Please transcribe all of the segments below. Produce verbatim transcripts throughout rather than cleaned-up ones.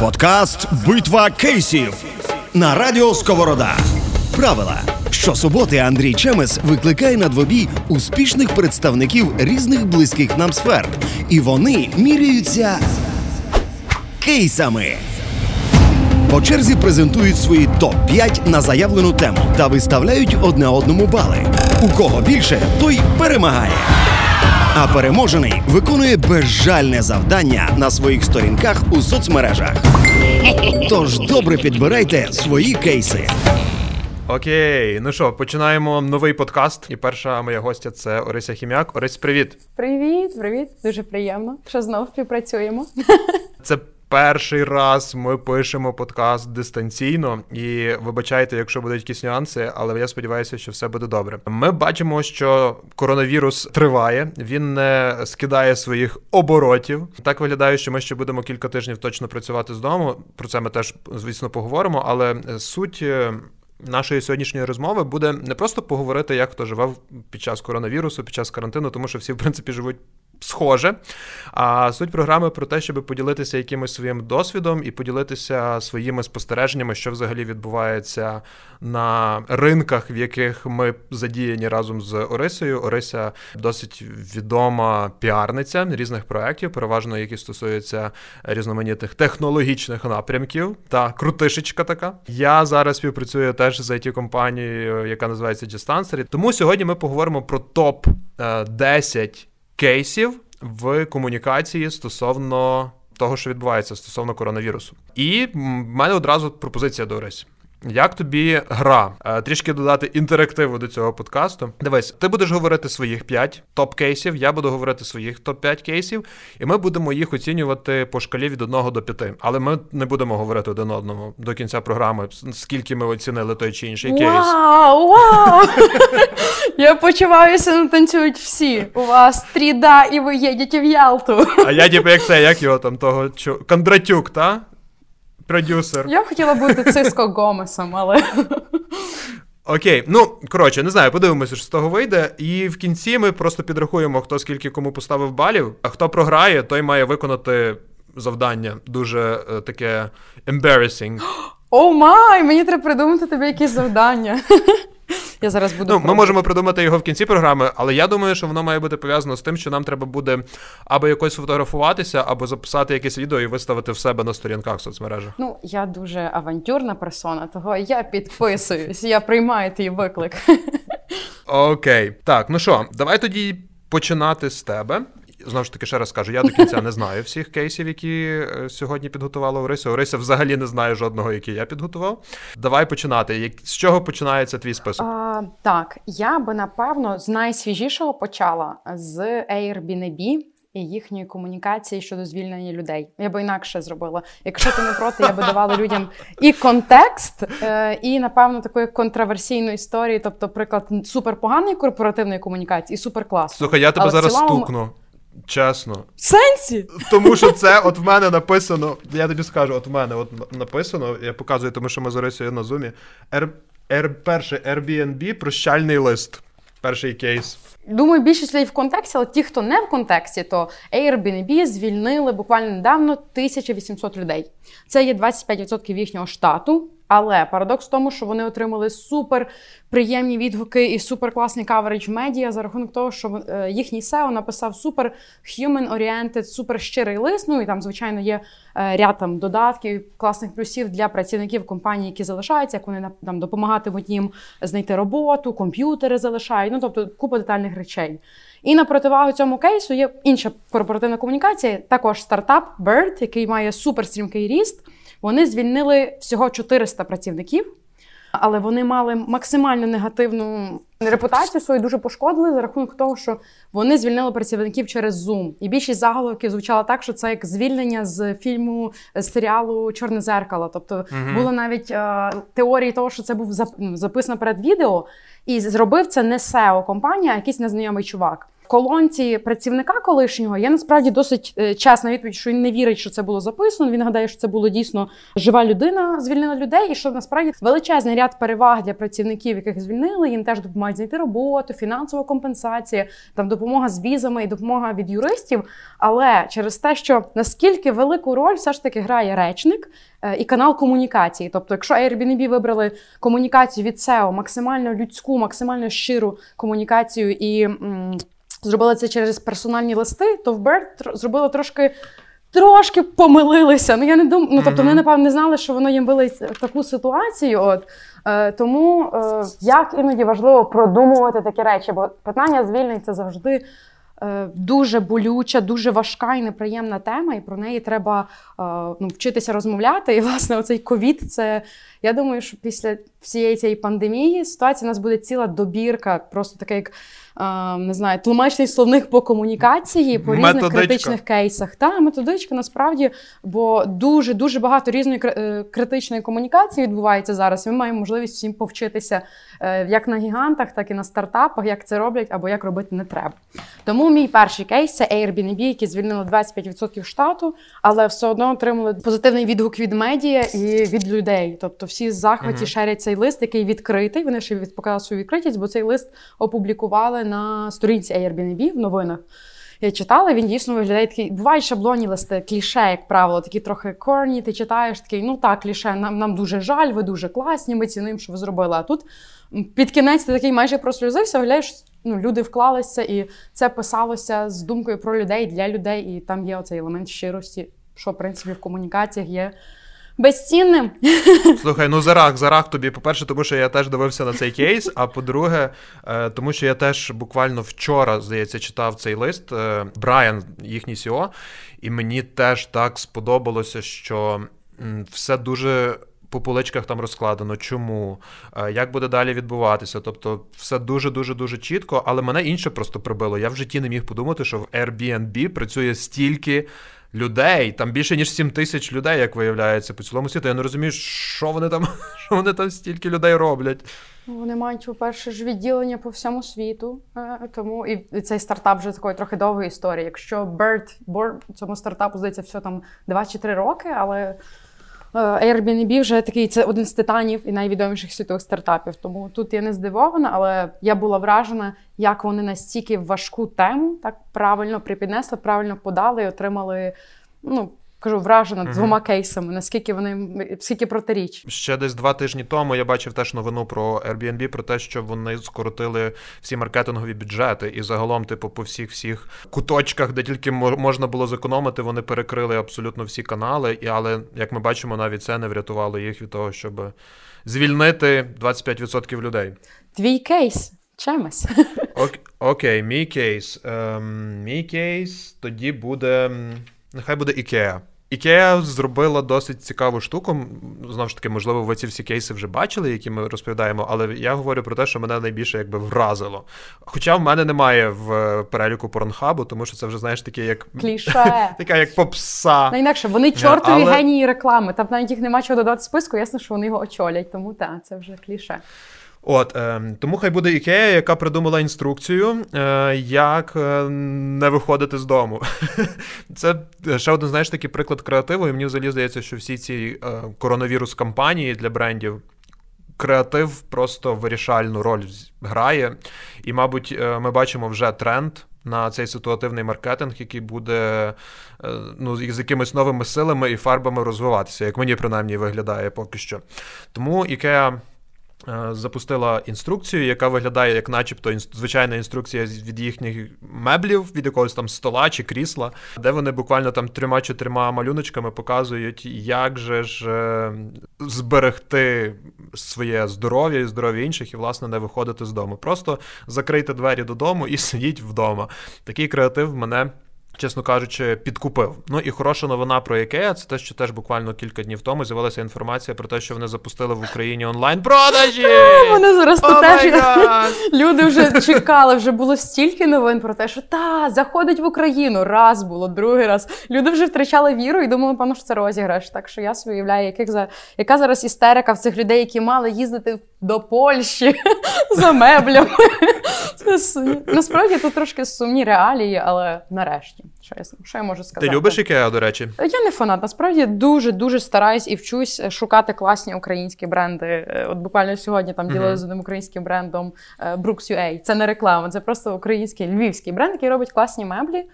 Подкаст «Битва кейсів» на Радіо Сковорода. Правила. Щосуботи Андрій Чемес викликає на двобій успішних представників різних близьких нам сфер. І вони міряються кейсами. По черзі презентують свої топ п'ять на заявлену тему та виставляють одне одному бали. У кого більше, той перемагає. А переможений виконує безжальне завдання на своїх сторінках у соцмережах. Тож добре підбирайте свої кейси. Окей, ну що, починаємо новий подкаст. І перша моя гостя – це Орися Хім'як. Орись, привіт! Привіт, привіт. Дуже приємно, що знову співпрацюємо. Це перший раз ми пишемо подкаст дистанційно, і вибачайте, якщо будуть якісь нюанси, але я сподіваюся, що все буде добре. Ми бачимо, що коронавірус триває, він не скидає своїх оборотів. Так виглядає, що ми ще будемо кілька тижнів точно працювати з дому, про це ми теж, звісно, поговоримо, але суть нашої сьогоднішньої розмови буде не просто поговорити, як хто живе під час коронавірусу, під час карантину, тому що всі, в принципі, живуть схоже. А суть програми про те, щоб поділитися якимось своїм досвідом і поділитися своїми спостереженнями, що взагалі відбувається на ринках, в яких ми задіяні разом з Орисею. Орися досить відома піарниця різних проєктів, переважно які стосуються різноманітних технологічних напрямків та крутишечка така. Я зараз співпрацюю теж з ай ті-компанією, яка називається JustTancer. Тому сьогодні ми поговоримо про топ десять кейсів в комунікації стосовно того, що відбувається, стосовно коронавірусу. І в мене одразу пропозиція до Орисі. Як тобі гра? Трішки додати інтерактиву до цього подкасту. Дивись, ти будеш говорити своїх п'ять топ-кейсів, я буду говорити своїх топ п'ять кейсів, і ми будемо їх оцінювати по шкалі від один до п'яти. Але ми не будемо говорити один одному до кінця програми, скільки ми оцінили той чи інший кейс. Вау, вау! Я почуваюся, натанцюють всі. У вас тріда, і ви їдете в Ялту. А я типу як це, як його там, того Кондратюк, та? Продюсер. Я б хотіла бути Cisco Гомесом, але... Окей, ну, коротше, не знаю, подивимося, що з того вийде. І в кінці ми просто підрахуємо, хто скільки кому поставив балів, а хто програє, той має виконати завдання. Дуже е, таке embarrassing. О, oh май, мені треба придумати тобі якісь завдання. Я зараз буду... Ну, ми можемо придумати його в кінці програми, але я думаю, що воно має бути пов'язано з тим, що нам треба буде або якось фотографуватися, або записати якесь відео і виставити в себе на сторінках в соцмережах. Ну, я дуже авантюрна персона, того я підписуюсь, я приймаю твій виклик. Окей. Так, ну що, давай тоді починати з тебе. Знову ж таки, ще раз кажу, я до кінця не знаю всіх кейсів, які сьогодні підготувала Орися. Орися взагалі не знає жодного, який я підготував. Давай починати. З чого починається твій список? А, так, я би, напевно, з найсвіжішого почала з Airbnb і їхньої комунікації щодо звільнення людей. Я би інакше зробила. Якщо ти не проти, я би давала людям і контекст, і, напевно, такої контраверсійної історії, тобто, приклад суперпоганої корпоративної комунікації і суперкласної. Слухай, я тебе Але зараз цілому... стукну. Чесно. В сенсі? Тому що це от в мене написано, я тобі скажу, от в мене от написано, я показую, тому що ми з Орисею на Зумі, Air, Air, перший Airbnb, прощальний лист, перший кейс. Думаю, більшість людей в контексті, але ті, хто не в контексті, то Airbnb звільнили буквально недавно тисяча вісімсот людей. Це є двадцять п'ять відсотків їхнього штату. Але парадокс в тому, що вони отримали супер приємні відгуки і супер класний каверидж медіа за рахунок того, що їхній сео написав супер human-oriented, супер щирий лист. Ну і там, звичайно, є ряд там додатків, класних плюсів для працівників компанії, які залишаються, як вони там допомагатимуть їм знайти роботу, комп'ютери залишають, ну тобто купа детальних речей. І на противагу цьому кейсу є інша корпоративна комунікація, також стартап Bird, який має супер стрімкий ріст. Вони звільнили всього чотириста працівників, але вони мали максимально негативну репутацію свою, дуже пошкодили за рахунок того, що вони звільнили працівників через Zoom. І більшість заголовків звучало так, що це як звільнення з фільму, з серіалу «Чорне дзеркало». Тобто mm-hmm. було навіть е- теорії того, що це був записано перед відео, і зробив це не сео-компанія, а якийсь незнайомий чувак. колонці працівника колишнього є насправді досить чесна відповідь, що він не вірить, що це було записано. Він гадає, що це було дійсно жива людина, звільнила людей, і що насправді величезний ряд переваг для працівників, яких звільнили, їм теж допомагають знайти роботу, фінансова компенсація, там допомога з візами і допомога від юристів. Але через те, що наскільки велику роль все ж таки грає речник і канал комунікації. Тобто, якщо Airbnb вибрали комунікацію від сео, максимально людську, максимально щиру комунікацію і м, зробили це через персональні листи, то в Bird зробили трошки Трошки помилилися. Ну я не думаю, ну тобто вони, напевно, не знали, що воно їм били таку ситуацію. От е, тому е, як іноді важливо продумувати такі речі, бо питання звільнень — це завжди е, дуже болюча, дуже важка і неприємна тема, і про неї треба е, ну, вчитися розмовляти. І власне, оцей ковід, це я думаю, що після всієї цієї пандемії ситуація у нас буде ціла добірка, просто така як. Не знаю, тлумачний словник по комунікації, по різних методичка. Критичних кейсах. Та, методичка, насправді, бо дуже-дуже багато різної критичної комунікації відбувається зараз. Ми маємо можливість всім повчитися як на гігантах, так і на стартапах, як це роблять або як робити не треба. Тому мій перший кейс – це Airbnb, які звільнили двадцять п'ять відсотків штату, але все одно отримали позитивний відгук від медіа і від людей. Тобто всі захваті mm-hmm. шерять цей лист, який відкритий. Вони ще показали свою відкритість, бо цей лист опублікували на сторінці Airbnb в новинах. Я читала, він дійсно виглядає такий, бувають шаблонні листи, кліше, як правило, такі трохи корні, ти читаєш такий, ну так, кліше, нам, нам дуже жаль, ви дуже класні, ми цінуємо, що ви зробили. А тут під кінець ти такий майже прослюзився, виглядаєш, ну, люди вклалися, і це писалося з думкою про людей, для людей, і там є оцей елемент щирості, що, в принципі, в комунікаціях є безцінним. Слухай, ну зарах, зарах тобі, по-перше, тому що я теж дивився на цей кейс, а по-друге, тому що я теж буквально вчора, здається, читав цей лист, Брайан, їхній сі і о, і мені теж так сподобалося, що все дуже по поличках там розкладено, чому, як буде далі відбуватися, тобто все дуже-дуже-дуже чітко, але мене інше просто прибило, я в житті не міг подумати, що в Airbnb працює стільки людей, там більше ніж сім тисяч людей, як виявляється, по цілому світу. Я не розумію, що вони там, що вони там стільки людей роблять. Вони мають, по-перше, ж відділення по всьому світу, тому і цей стартап вже такої трохи довгої історії. Якщо Bird, Bird цьому стартапу, здається, все там два чи три роки, але Airbnb вже такий, це один з титанів і найвідоміших світових стартапів. Тому тут я не здивована, але я була вражена, як вони настільки важку тему так правильно припіднесли, правильно подали і отримали, ну, кажу, вражена mm-hmm. двома кейсами, наскільки вони, скільки протиріч. Ще десь два тижні тому я бачив теж новину про Airbnb, про те, що вони скоротили всі маркетингові бюджети. І загалом, типу, по всіх-всіх куточках, де тільки можна було зекономити, вони перекрили абсолютно всі канали. І, але, як ми бачимо, навіть це не врятувало їх від того, щоб звільнити двадцять п'ять відсотків людей. Твій кейс. Чемес. Ок- окей, мій кейс. Ем, мій кейс тоді буде... Нехай буде IKEA. IKEA зробила досить цікаву штуку. Знову ж таки, можливо, ви ці всі кейси вже бачили, які ми розповідаємо, але я говорю про те, що мене найбільше якби вразило. Хоча в мене немає в переліку порнхабу, тому що це вже, знаєш, таке як... Кліше. Така як попса. Найнакше, вони чортові але... генії реклами. Там навіть їх нема чого додати в списку, ясно, що вони його очолять. Тому так, це вже кліше. От, е, тому хай буде IKEA, яка придумала інструкцію, е, як е, не виходити з дому. Це ще один, знаєш, такий приклад креативу, і мені взагалі здається, що всі ці е, коронавірус-кампанії для брендів, креатив просто вирішальну роль грає. І, мабуть, е, ми бачимо вже тренд на цей ситуативний маркетинг, який буде ну, з якимись новими силами і фарбами розвиватися, як мені принаймні виглядає поки що. Тому IKEA запустила інструкцію, яка виглядає як начебто звичайна інструкція від їхніх меблів, від якогось там стола чи крісла, де вони буквально там трьома чи трьома малюночками показують, як же ж зберегти своє здоров'я і здоров'я інших і, власне, не виходити з дому. Просто закрийте двері додому і сидіть вдома. Такий креатив мене, чесно кажучи, підкупив. Ну і хороша новина про IKEA, це те, що теж буквально кілька днів тому з'явилася інформація про те, що вони запустили в Україні онлайн-продажі! Та, вони зараз oh теж люди вже чекали, вже було стільки новин про те, що та, заходить в Україну. Раз було, другий раз. Люди вже втрачали віру і думали, певно, що це розіграш. Так що я собі уявляю, яких за... яка зараз істерика в цих людей, які мали їздити до Польщі за меблями. Насправді тут трошки сумні реалії, але нарешті, що я, що я можу сказати. Ти любиш IKEA, до речі? Я не фанат. Насправді дуже-дуже стараюсь і вчусь шукати класні українські бренди. От буквально сьогодні там ділилася з одним українським брендом Brooks ю ей. Це не реклама, це просто український, львівський бренд, який робить класні меблі.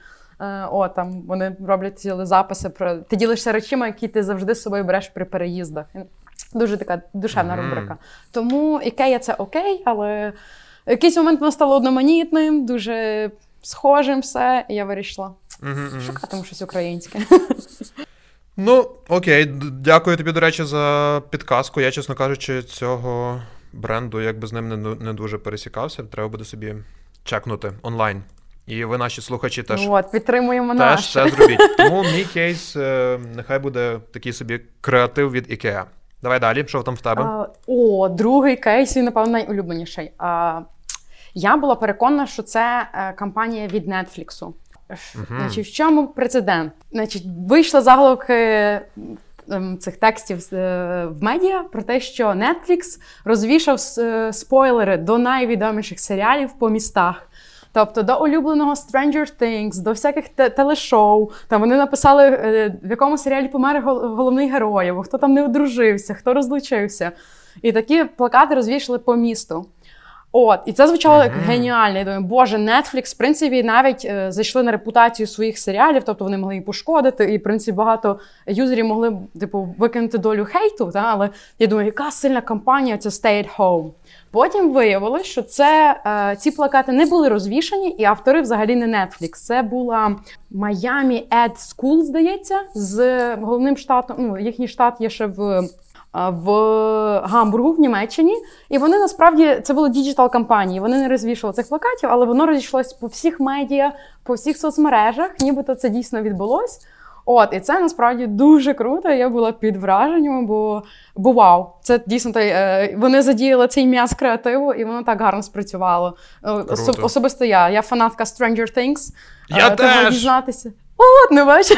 О, там вони роблять цілі записи про ти ділишся речами, які ти завжди з собою береш при переїздах. Дуже така душевна рубрика. Тому IKEA це окей, але в якийсь момент воно стало одноманітним, дуже схожим все, і я вирішила шукатиму щось українське. Ну, окей, дякую тобі, до речі, за підказку. Я, чесно кажучи, цього бренду якби з ним не, не дуже пересікався. Треба буде собі чекнути онлайн. І ви, наші слухачі, теж, от, підтримуємо теж це зробіть. Тому мій кейс е, нехай буде такий собі креатив від IKEA. Давай далі, що там в тебе? А, о, другий кейс, він, напевно, найулюбленіший. А, я була переконана, що це кампанія від Netflix. Uh-huh. Значить, в чому прецедент? Значить, вийшла заголовки цих текстів в медіа про те, що Netflix розвішав спойлери до найвідоміших серіалів по містах. Тобто до улюбленого Stranger Things, до всяких те- телешоу. Там вони написали, в якому серіалі помер головний герой, або хто там не одружився, хто розлучився. І такі плакати розвішали по місту. От, і це звучало mm-hmm. геніально. Я думаю, боже, Netflix, в принципі, навіть е, зайшли на репутацію своїх серіалів, тобто вони могли її пошкодити, і, в принципі, багато юзерів могли, типу, викинути долю хейту, та? Але я думаю, яка сильна кампанія, це stay at home. Потім виявилось, що це, е, ці плакати не були розвішані, і автори взагалі не Netflix. Це була Miami Ad School, здається, з головним штатом, ну, їхній штат є ще в... в Гамбургу, в Німеччині. І вони, насправді, це були діджитал-кампанії. Вони не розвішували цих плакатів, але воно розійшлось по всіх медіа, по всіх соцмережах. Нібито це дійсно відбулось. От, і це, насправді, дуже круто. Я була під враженням, бо, бо вау. Це дійсно, той, вони задіяли цей м'яз креативу, і воно так гарно спрацювало. Особ, особисто я. Я фанатка Stranger Things. Я теж! Дізнатися. От, не бачу.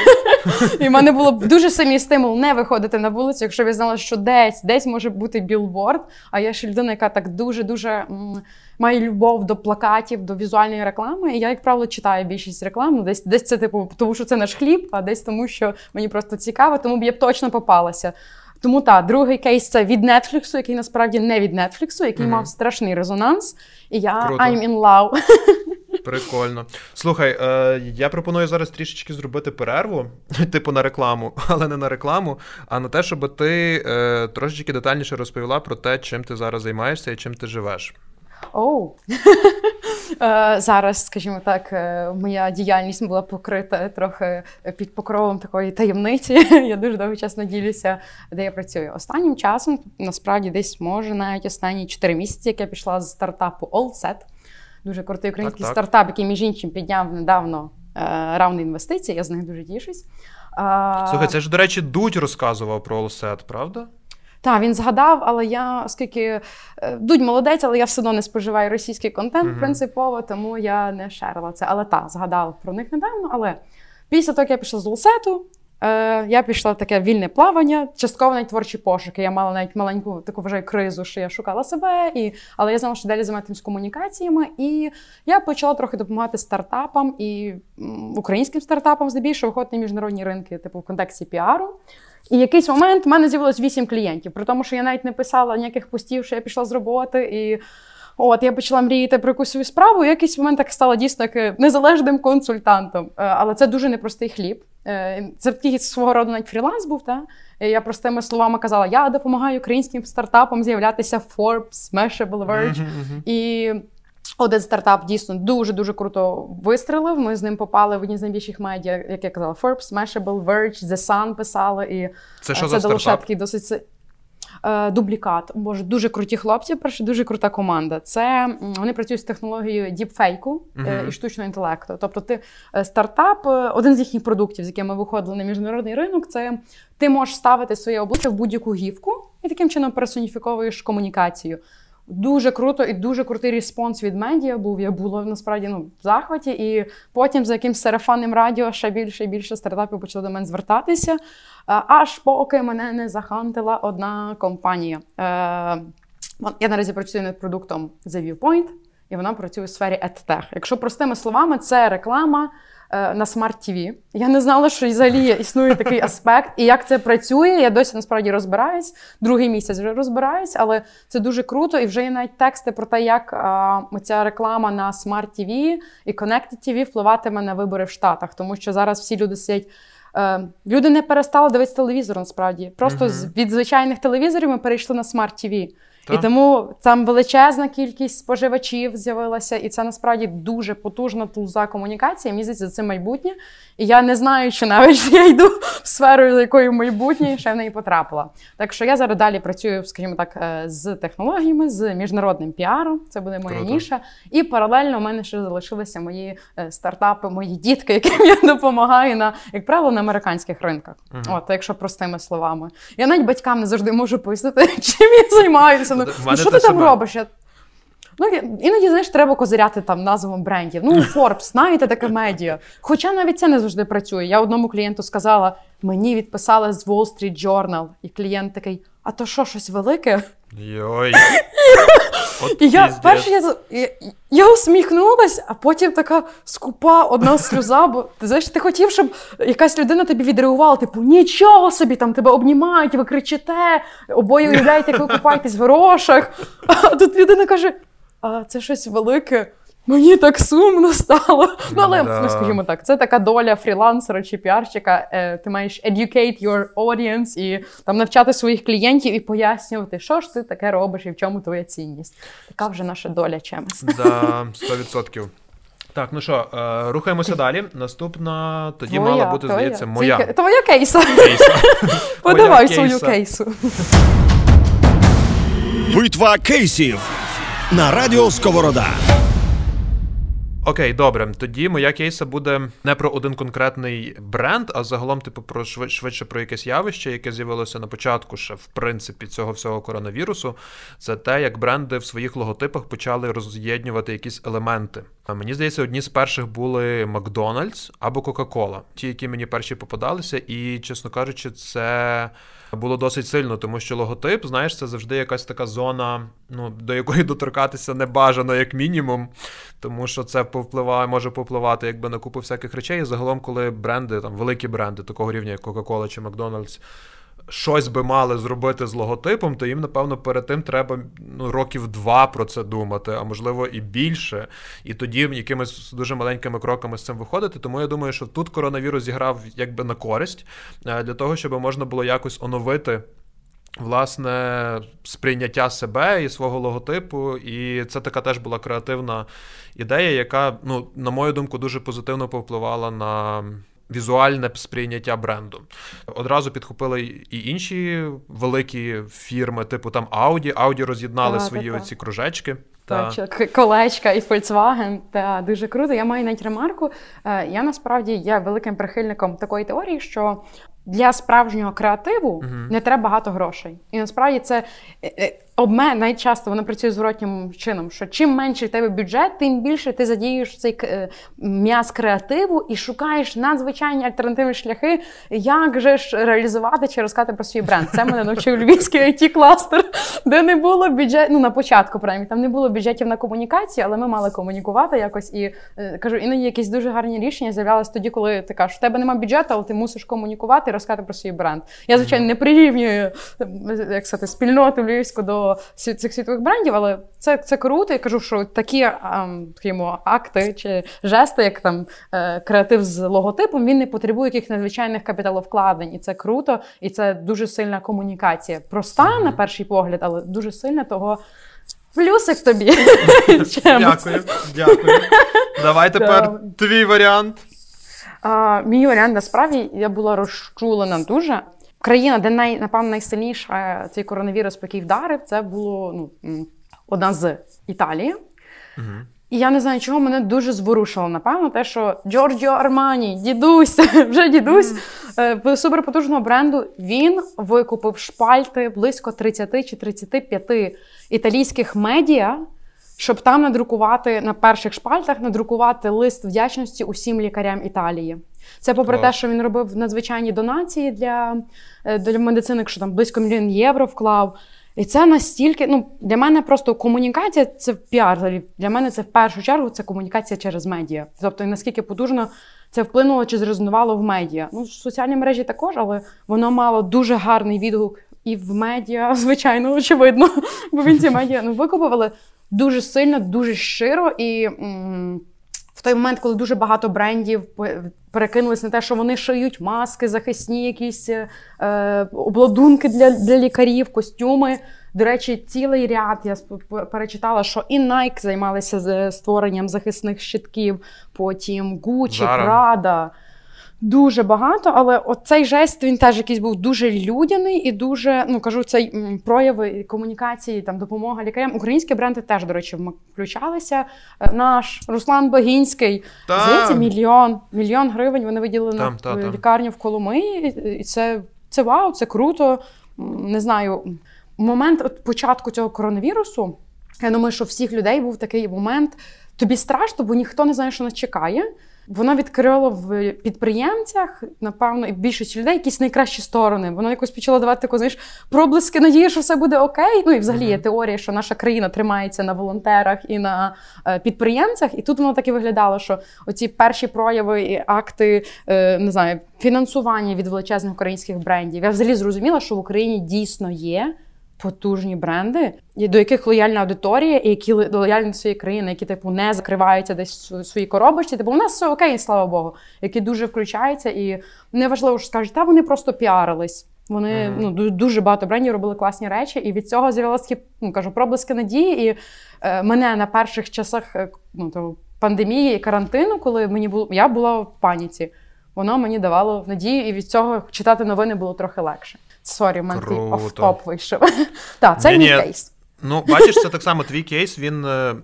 І в мене було дуже сильний стимул не виходити на вулицю, якщо б я знала, що десь, десь може бути білборд. А я ще людина, яка так дуже-дуже м- має любов до плакатів, до візуальної реклами. І я, як правило, читаю більшість реклам. Десь, десь це, типу, тому що це наш хліб, а десь тому, що мені просто цікаво, тому б я б точно попалася. Тому, так, другий кейс – це від Netflix, який насправді не від Netflix, який mm-hmm. мав страшний резонанс. І я круто. I'm in love. Прикольно. Слухай, е, я пропоную зараз трішечки зробити перерву, типу на рекламу, але не на рекламу, а на те, щоб ти е, трошечки детальніше розповіла про те, чим ти зараз займаєшся і чим ти живеш. Оу. е, зараз, скажімо так, моя діяльність була покрита трохи під покровом такої таємниці. Я дуже довгий час наділюся, де я працюю. Останнім часом, насправді, десь, може, навіть останні чотири місяці, як я пішла з стартапу Allset. Дуже крутий український так, так. стартап, який, між іншим, підняв недавно е, раунд інвестицій. Я з них дуже тішусь. А... Слухай, це ж, до речі, Дудь розказував про Allset, правда? Так, він згадав, але я, оскільки Дудь молодець, але я все одно не споживаю російський контент mm-hmm. принципово, тому я не шерила це. Але так, згадала про них недавно. Але після того, як я пішла з Allset, е, я пішла в таке вільне плавання, частково навіть творчі пошуки. Я мала навіть маленьку таку, вважаю, кризу, що я шукала себе, і... але я знала, що далі займатимусь комунікаціями. І я почала трохи допомагати стартапам, і українським стартапам здебільшого виходити на міжнародні ринки, типу в контексті піару. І якийсь момент в мене з'явилось вісім клієнтів, при тому, що я навіть не писала ніяких постів, що я пішла з роботи. І... От, я почала мріяти про якусь свою справу, і в якийсь момент так стала дійсно як незалежним консультантом. Але це дуже непростий хліб. Це такий свого роду навіть фріланс був, та? Я простими словами казала, я допомагаю українським стартапам з'являтися в Forbes, Mashable, Verge. Uh-huh, uh-huh. І один стартап дійсно дуже-дуже круто вистрелив. Ми з ним попали в одні з найбільших медіа, як я казала, Forbes, Mashable, Verge, The Sun писали. І це що це за стартап? Досить... Дублікат. Боже, дуже круті хлопці, перше, дуже крута команда. Це вони працюють з технологією діпфейку uh-huh. і штучного інтелекту. Тобто ти стартап, один з їхніх продуктів, з якими виходили на міжнародний ринок, це ти можеш ставити своє обличчя в будь-яку гівку і таким чином персоніфіковуєш комунікацію. Дуже круто і дуже крутий респонс від медіа був. Я була, насправді, ну, в захваті. І потім за якимсь сарафанним радіо ще більше і більше стартапів почали до мене звертатися. Аж поки мене не захантила одна компанія. Я наразі працюю над продуктом The Viewpoint, і вона працює у сфері EdTech. Якщо простими словами, це реклама е, на смарт-ті ві. Я не знала, що взагалі існує такий аспект, і як це працює, я досі насправді розбираюсь, другий місяць вже розбираюсь, але це дуже круто, і вже є навіть тексти про те, як е, ця реклама на смарт-ті ві і Connected-ті ві впливатиме на вибори в Штатах, тому що зараз всі люди сидять. Люди не перестали дивитися телевізор, насправді. Просто uh-huh. від звичайних телевізорів ми перейшли на смарт-ті ві. Та? І тому там величезна кількість споживачів з'явилася, і це, насправді, дуже потужна тулза комунікації. Мені здається, за цим майбутнє. І я не знаю, чи навіть я йду в сферу, за якою майбутнє, ще в неї потрапила. Так що я зараз далі працюю, скажімо так, з технологіями, з міжнародним піаром, це буде моя Круто. Ніша. І паралельно в мене ще залишилися мої стартапи, мої дітки, яким я допомагаю, на, як правило, на американських ринках. Uh-huh. От, якщо простими словами. Я навіть батькам не завжди можу пояснити, чим я займаюся. Ну, ну що ти там себе. робиш? Я... Ну, іноді, знаєш, треба козиряти там назвами брендів. Ну, Forbes, знаєте, таке медіа. Хоча навіть це не завжди працює. Я одному клієнту сказала, мені відписали з Wall Street Journal. І клієнт такий, а то що, щось велике? Йой. І я перше, я, я, я усміхнулась, а потім така скупа одна сльоза, бо ти знаєш, ти хотів, щоб якась людина тобі відреагувала, типу, нічого собі, там тебе обнімають, ви кричите, обоє уявляєте, як ви купаєтесь в грошах. А тут людина каже, а це щось велике, мені так сумно стало. Ну, але, да. ну, скажімо так, це така доля фрілансера чи піарщика, ти маєш educate your audience і там навчати своїх клієнтів і пояснювати, що ж ти таке робиш і в чому твоя цінність. Така вже наша доля чимось. Да, сто відсотків. Так, ну що, рухаємося далі. Наступна, тоді твоя, мала бути, твоя. здається, моя. Тільки... Твоя кейса. кейса. Подавай свою кейсу. Битва кейсів на Радіо Сковорода. Окей, добре. Тоді моя кейса буде не про один конкретний бренд, а загалом, типу, про швид, швидше про якесь явище, яке з'явилося на початку ще, в принципі, цього всього коронавірусу. Це те, як бренди в своїх логотипах почали роз'єднювати якісь елементи. А мені здається, одні з перших були McDonald's або Coca-Cola. Ті, які мені перші попадалися, і, чесно кажучи, це було досить сильно, тому що логотип, знаєш, це завжди якась така зона, ну, до якої доторкатися не бажано, як мінімум, тому що це повпливає, може повпливати, якби, на купу всяких речей. І загалом, коли бренди, там, великі бренди такого рівня, як Coca-Cola чи McDonald's, щось би мали зробити з логотипом, то їм, напевно, перед тим треба, ну, років два про це думати, а можливо і більше. І тоді якимись дуже маленькими кроками з цим виходити. Тому я думаю, що тут коронавірус зіграв якби на користь для того, щоб можна було якось оновити власне сприйняття себе і свого логотипу. І це така теж була креативна ідея, яка, ну, на мою думку, дуже позитивно повпливала на візуальне сприйняття бренду. Одразу підхопили і інші великі фірми, типу там Audi. Audi роз'єднали а, свої та, оці та. кружечки. Та. Точно. Колечка і Volkswagen. Та, дуже круто. Я маю навіть ремарку. Я насправді є великим прихильником такої теорії, що для справжнього креативу uh-huh. не треба багато грошей. І насправді це обмен найчасто, воно працює зворотнім чином, що чим менший в тебе бюджет, тим більше ти задіюєш цей м'яз креативу і шукаєш надзвичайні альтернативні шляхи, як же ж реалізувати чи розказати про свій бренд. Це мене навчив Львівський ай ті-кластер, де не було бюджетів, ну на початку, принаймні, там не було бюджетів на комунікації, але ми мали комунікувати якось. І, кажу, іноді якісь дуже гарні рішення з'являлись тоді, коли ти кажеш, в тебе немає бюджету, але ти мусиш комунікувати, розказати про свій бренд. Я, звичайно, не прирівнюю, як сказати, спільноту львівську до цих світових брендів, але це, це круто. Я кажу, що такі скажімо, акти чи жести, як там креатив з логотипом, він не потребує яких надзвичайних капіталовкладень. І це круто, і це дуже сильна комунікація. Проста на перший погляд, але дуже сильна, того плюсик тобі. Дякую, дякую. Давай тепер твій варіант. А, мій варіант, насправді, я була розчулена дуже. Країна, де, най, напевно, найсильніше цей коронавірус, який вдарив, це була ну, одна з Італії. Угу. І я не знаю, чого мене дуже зворушило, напевно, те, що Джорджо Армані, дідусь, вже дідусь, mm. суперпотужного бренду, він викупив шпальти близько тридцять чи тридцять п'ять італійських медіа, щоб там надрукувати, на перших шпальтах надрукувати лист вдячності усім лікарям Італії. Це попри те, що він робив надзвичайні донації для, для медицини, що там близько мільйон євро вклав. І це настільки, ну, для мене просто комунікація – це піар. Для мене це в першу чергу це комунікація через медіа. Тобто, наскільки подужно це вплинуло чи зрезонувало в медіа. Ну, соціальні мережі також, але воно мало дуже гарний відгук і в медіа, звичайно, очевидно. Бо він ці медіа, ну, викупували дуже сильно, дуже щиро. І м- в той момент, коли дуже багато брендів перекинулись на те, що вони шиють маски, захисні якісь е- обладунки для, для лікарів, костюми. До речі, цілий ряд, я перечитала, що і Nike займалися з створенням захисних щитків, потім Gucci, Prada. Дуже багато, але оцей жест, він теж якийсь був дуже людяний і дуже, ну, кажу, цей прояви комунікації, там, допомога лікарям. Українські бренди теж, до речі, включалися. Наш Руслан Багінський, здається, мільйон, мільйон гривень вони виділили там, на та, лікарню в Коломиї. І це, це вау, це круто. Не знаю, момент от початку цього коронавірусу, я думаю, що всіх людей був такий момент, тобі страшно, бо ніхто не знає, що нас чекає. Воно відкрило в підприємцях, напевно, і більшості людей якісь найкращі сторони. Воно якось почало давати таку, знаєш, проблиски надії, що все буде окей. Ну і взагалі є теорія, що наша країна тримається на волонтерах і на е, підприємцях. І тут воно так і виглядало, що оці перші прояви і акти, е, не знаю, фінансування від величезних українських брендів. Я взагалі зрозуміла, що в Україні дійсно є потужні бренди, до яких лояльна аудиторія, і які лояльні до своєї країни, які типу не закриваються десь в своїй коробочці, типу у нас все окей, слава Богу, які дуже включаються, і неважливо, що скажуть, та вони просто піарились. Вони, mm-hmm. ну, дуже багато брендів робили класні речі, і від цього з'явилися такі, ну, кажу, проблиски надії, і е, мене на перших часах е, ну, то, пандемії і карантину, коли мені було, я була в паніці, воно мені давало надію, і від цього читати новини було трохи легше. Сорі, в мене твій оф-топ вийшов. Так, це мій кейс. Ну, бачиш, це так само твій кейс, він,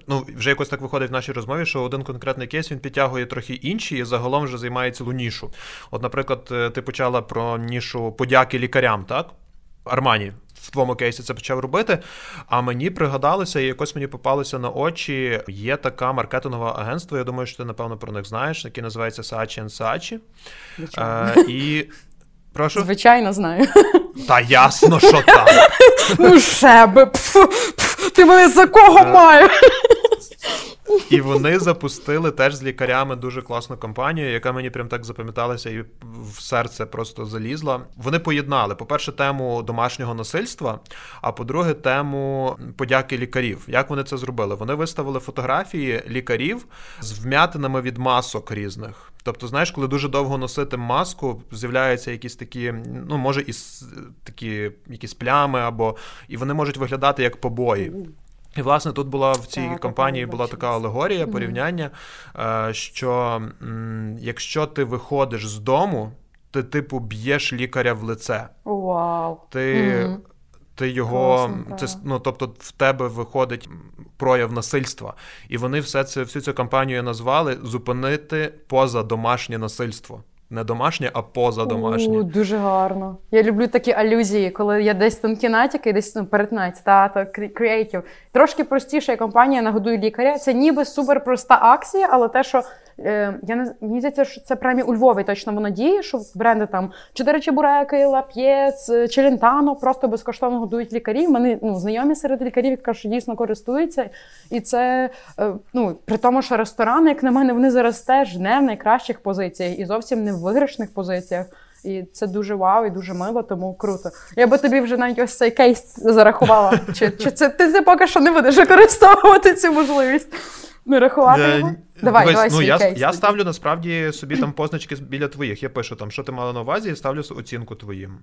ну, вже якось так виходить в нашій розмові, що один конкретний кейс, він підтягує трохи інші і загалом вже займає цілу нішу. От, наприклад, ти почала про нішу подяки лікарям, так? Армані в твоєму кейсі це почав робити, а мені пригадалося, і якось мені попалося на очі, є така маркетингова агентство, я думаю, що ти, напевно, про них знаєш, яке називається Saatchi енд Saatchi. Е, і... Прошу? Звичайно, знаю. Та ясно, що так. Ну, шеби, ти мене за кого маєш? І вони запустили теж з лікарями дуже класну кампанію, яка мені прям так запам'яталася і в серце просто залізла. Вони поєднали, по-перше, тему домашнього насильства, а по-друге, тему подяки лікарів. Як вони це зробили? Вони виставили фотографії лікарів з вм'ятинами від масок різних. Тобто, знаєш, коли дуже довго носити маску, з'являються якісь такі, ну, може, і такі якісь плями, або і вони можуть виглядати як побої. І, власне, тут була в цій кампанії була така алегорія, порівняння, що якщо ти виходиш з дому, ти, типу, б'єш лікаря в лице. Вау! Ти... Ти його, це, ну, тобто в тебе виходить прояв насильства. І вони все це, всю цю кампанію назвали «Зупинити позадомашнє насильство». Не домашнє, а позадомашнє. У, дуже гарно. Я люблю такі алюзії, коли я десь тонкі натяки, десь, ну, перетинається, тато, креатив. Трошки простіша компанія «Нагодуй лікаря». Це ніби суперпроста акція, але те, що е, я не, мені здається, що це прямо у Львові точно вона діє, що бренди там «Чотири чебуреки», «Лап'єц», «Челентано» просто безкоштовно годують лікарів. Мене, ну, знайомі серед лікарів, які, що дійсно користуються. І це, е, ну, при тому, що ресторани, як на мене, вони зараз теж не в найкращих позиціях і зовсім не в виграшних позиціях. І це дуже вау і дуже мило, тому круто. Я би тобі вже навіть ось цей кейс зарахувала. Чи, чи це ти, ти поки що не будеш використовувати цю можливість? Не рахувати його? Давай, Весь, давай ну, свій я, кейс. Я ставлю насправді собі там позначки біля твоїх. Я пишу там, що ти мала на увазі, і ставлю оцінку твоїм.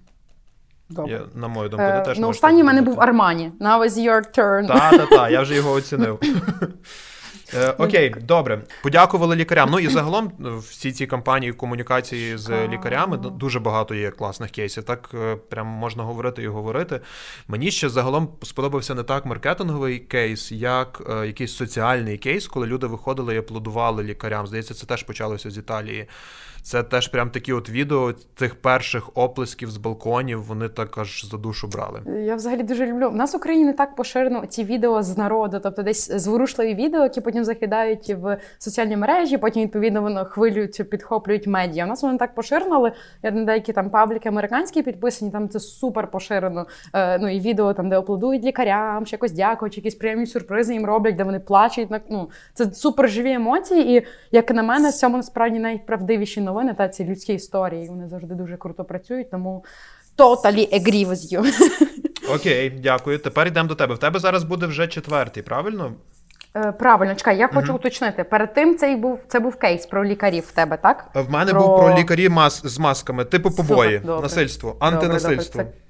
Я, на мою думку, ти теж можеш. Ну, останній в мене був Армані. Now is your turn. Та-та-та, я вже його оцінив. Е, окей, добре. Подякували лікарям. Ну і загалом всі ці кампанії комунікації з лікарями, дуже багато є класних кейсів. Так прям можна говорити і говорити. Мені ще загалом сподобався не так маркетинговий кейс, як е, якийсь соціальний кейс, коли люди виходили і аплодували лікарям. Здається, це теж почалося з Італії. Це теж прям такі от відео тих перших оплесків з балконів, вони також за душу брали. Я взагалі дуже люблю. У нас в Україні не так поширено ці відео з народу, тобто десь зворушливі відео, які потім закидають в соціальні мережі, потім, відповідно, воно хвилюють, підхоплюють медіа. У нас воно не так поширено, але я на деякі там пабліки американські підписані, там це супер поширено. Е, ну і відео, там, де аплодують лікарям, ще якось дякують, якісь приємні сюрпризи їм роблять, де вони плачуть. Ну, це супер живі емоції, і, як на мене, в цьому насправді найправдивіші новини. Вони, та ці людські історії, вони завжди дуже круто працюють, тому totally agree with you. Окей, okay, дякую. Тепер йдемо до тебе. В тебе зараз буде вже четвертий, правильно? Е, правильно, чекай, я хочу uh-huh. уточнити. Перед тим це був, це був кейс про лікарів в тебе, так? В мене про... був про лікарі мас... з масками, типу побої, Супер, насильство, антинасильство. Добре, добре.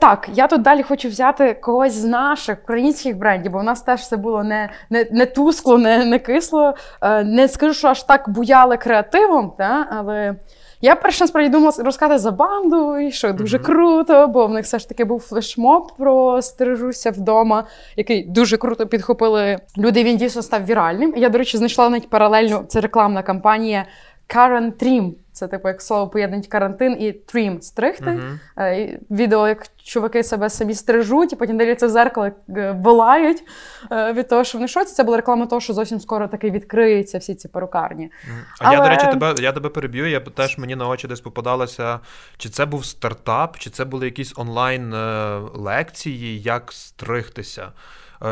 Так, я тут далі хочу взяти когось з наших українських брендів, бо в нас теж все було не, не, не тускло, не, не кисло. Не скажу, що аж так буяли креативом, та? Але я перше насправді думала розказати за банду, і що дуже круто, бо в них все ж таки був флешмоб про «Стережуся вдома», який дуже круто підхопили люди, він дійсно став віральним. Я, до речі, знайшла навіть паралельно, це рекламна кампанія «Карен Трім». Це типу як слово поєднують карантин і трім стригти. Uh-huh. Відео, як чуваки себе самі стрижуть, і потім дивляться в зеркало, волають від того, що вони шоці. Це була реклама того, що зовсім скоро таки відкриються всі ці перукарні. Uh-huh. Але... А я, до речі, тебе я тебе переб'ю. Я теж мені на очі десь попадалося, чи це був стартап, чи це були якісь онлайн лекції, як стригтися.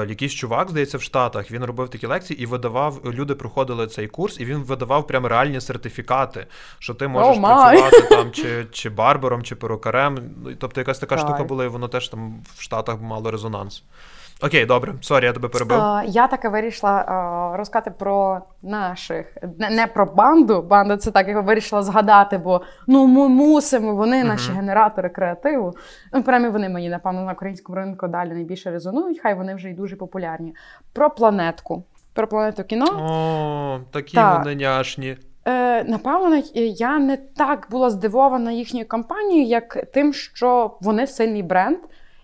Якийсь чувак, здається, в Штатах, він робив такі лекції і видавав, люди проходили цей курс, і він видавав прям реальні сертифікати, що ти можеш oh працювати там чи, чи барбером, чи перукарем. Тобто якась така right. штука була, і воно теж там в Штатах мало резонанс. Окей, добре, сорі, я тебе перебив. Uh, я таки вирішила uh, розказати про наших, не, не про банду, банда це так, я вирішила згадати, бо ну ми мусимо, вони наші uh-huh. генератори креативу. Ну, принаймні вони мені, напевно, на українському ринку далі найбільше резонують, хай вони вже й дуже популярні. Про планетку, про планету кіно. О, такі так. вони няшні. Е, напевно, я не так була здивована їхньою кампанією, як тим, що вони сильний бренд.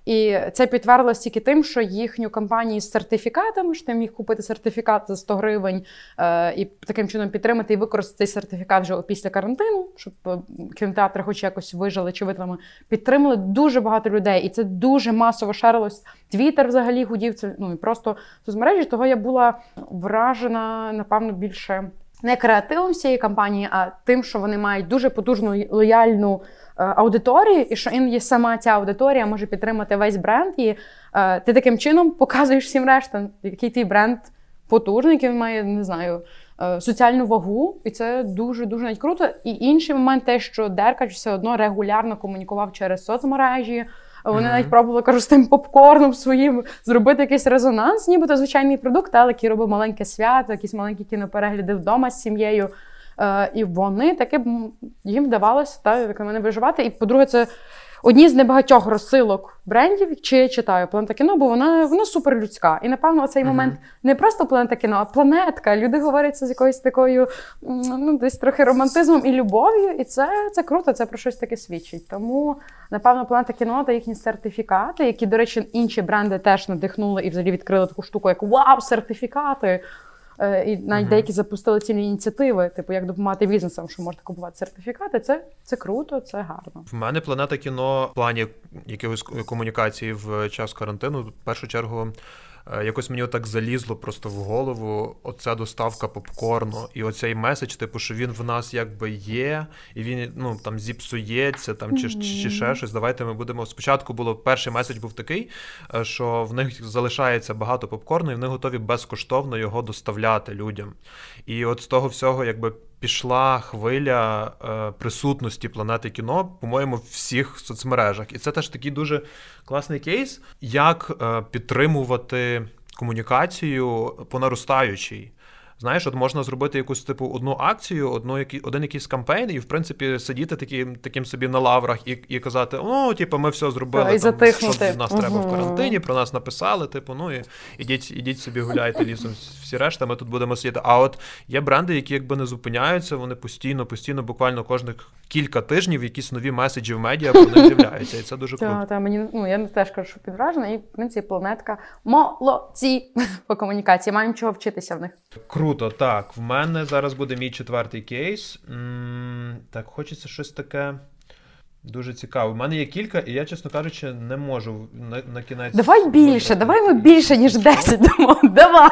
І це підтвердилось тільки тим, що їхню кампанію з сертифікатами, що ти міг купити сертифікат за сто гривень е, і таким чином підтримати і використати цей сертифікат вже після карантину, щоб кінотеатри хоч якось вижили чи витримали, підтримали дуже багато людей. І це дуже масово шарилось. Твіттер взагалі гудів, це, ну і просто соцмережі. Того я була вражена, напевно, більше не креативом цієї кампанії, а тим, що вони мають дуже потужну лояльну аудиторію, і що іноді сама ця аудиторія може підтримати весь бренд, і е, ти таким чином показуєш всім рештам, який твій бренд потужний, який має, не знаю, е, соціальну вагу, і це дуже-дуже навіть круто. І інший момент те, що Деркач все одно регулярно комунікував через соцмережі, вони mm-hmm. навіть пробували, кажу, з тим попкорном своїм зробити якийсь резонанс, ніби то звичайний продукт, але який робив маленьке свято, якісь маленькі кіноперегляди вдома з сім'єю. Uh, і вони таки їм вдавалося, та, як на мене, виживати. І, по-друге, це одні з небагатьох розсилок брендів, чи я читаю «Планета кіно», бо вона, вона суперлюдська. І, напевно, цей uh-huh. момент не просто «Планета кіно», а «Планетка». Люди говорять з якоюсь такою, ну, десь трохи романтизмом і любов'ю. І це, це круто, це про щось таке свідчить. Тому, напевно, «Планета кіно» та їхні сертифікати, які, до речі, інші бренди теж надихнули і взагалі відкрили таку штуку, як «Вау, сертифікати!» І навіть uh-huh. деякі запустили цілі ініціативи, типу, як допомагати бізнесам, що можна купувати сертифікати. Це, це круто, це гарно. В мене «Планета кіно» в плані якихось комунікації в час карантину, в першу чергу, якось мені отак залізло просто в голову оця доставка попкорну і оцей меседж, типу, що він в нас якби є, і він ну там зіпсується, там чи, mm-hmm. чи, чи ще щось. Давайте ми будемо. Спочатку було перший меседж був такий, що в них залишається багато попкорну, і вони готові безкоштовно його доставляти людям. І от з того всього, якби. Пішла хвиля е, присутності «Планети кіно», по-моєму, в всіх соцмережах. І це теж такий дуже класний кейс, як е, підтримувати комунікацію по наростаючій. Знаєш, от можна зробити якусь типу одну акцію, одну які один якийсь кампейн, і в принципі сидіти таким таким собі на лаврах і, і казати: ну, типу, ми все зробили, а, там, затихнути. Що від нас угу. треба в карантині, про нас написали. Типу, ну і ідіть, ідіть собі гуляйте лісом. Всі решта, ми тут будемо сидіти. А от є бренди, які якби не зупиняються, вони постійно, постійно, буквально кожних кілька тижнів якісь нові меседжі в медіа про них з'являються, і це дуже круто. Так, та мені ну я теж кажу, що підражена, і в принципі «Планетка» молодці по комунікації. Маємо чого вчитися в них. Круто. Круто, так. В мене зараз буде мій четвертий кейс. М-м, так, хочеться щось таке дуже цікаве. У мене є кілька, і я, чесно кажучи, не можу на, на кінець... Давай більше, вибрати. Давай ми більше, ніж десять дамо. Давай.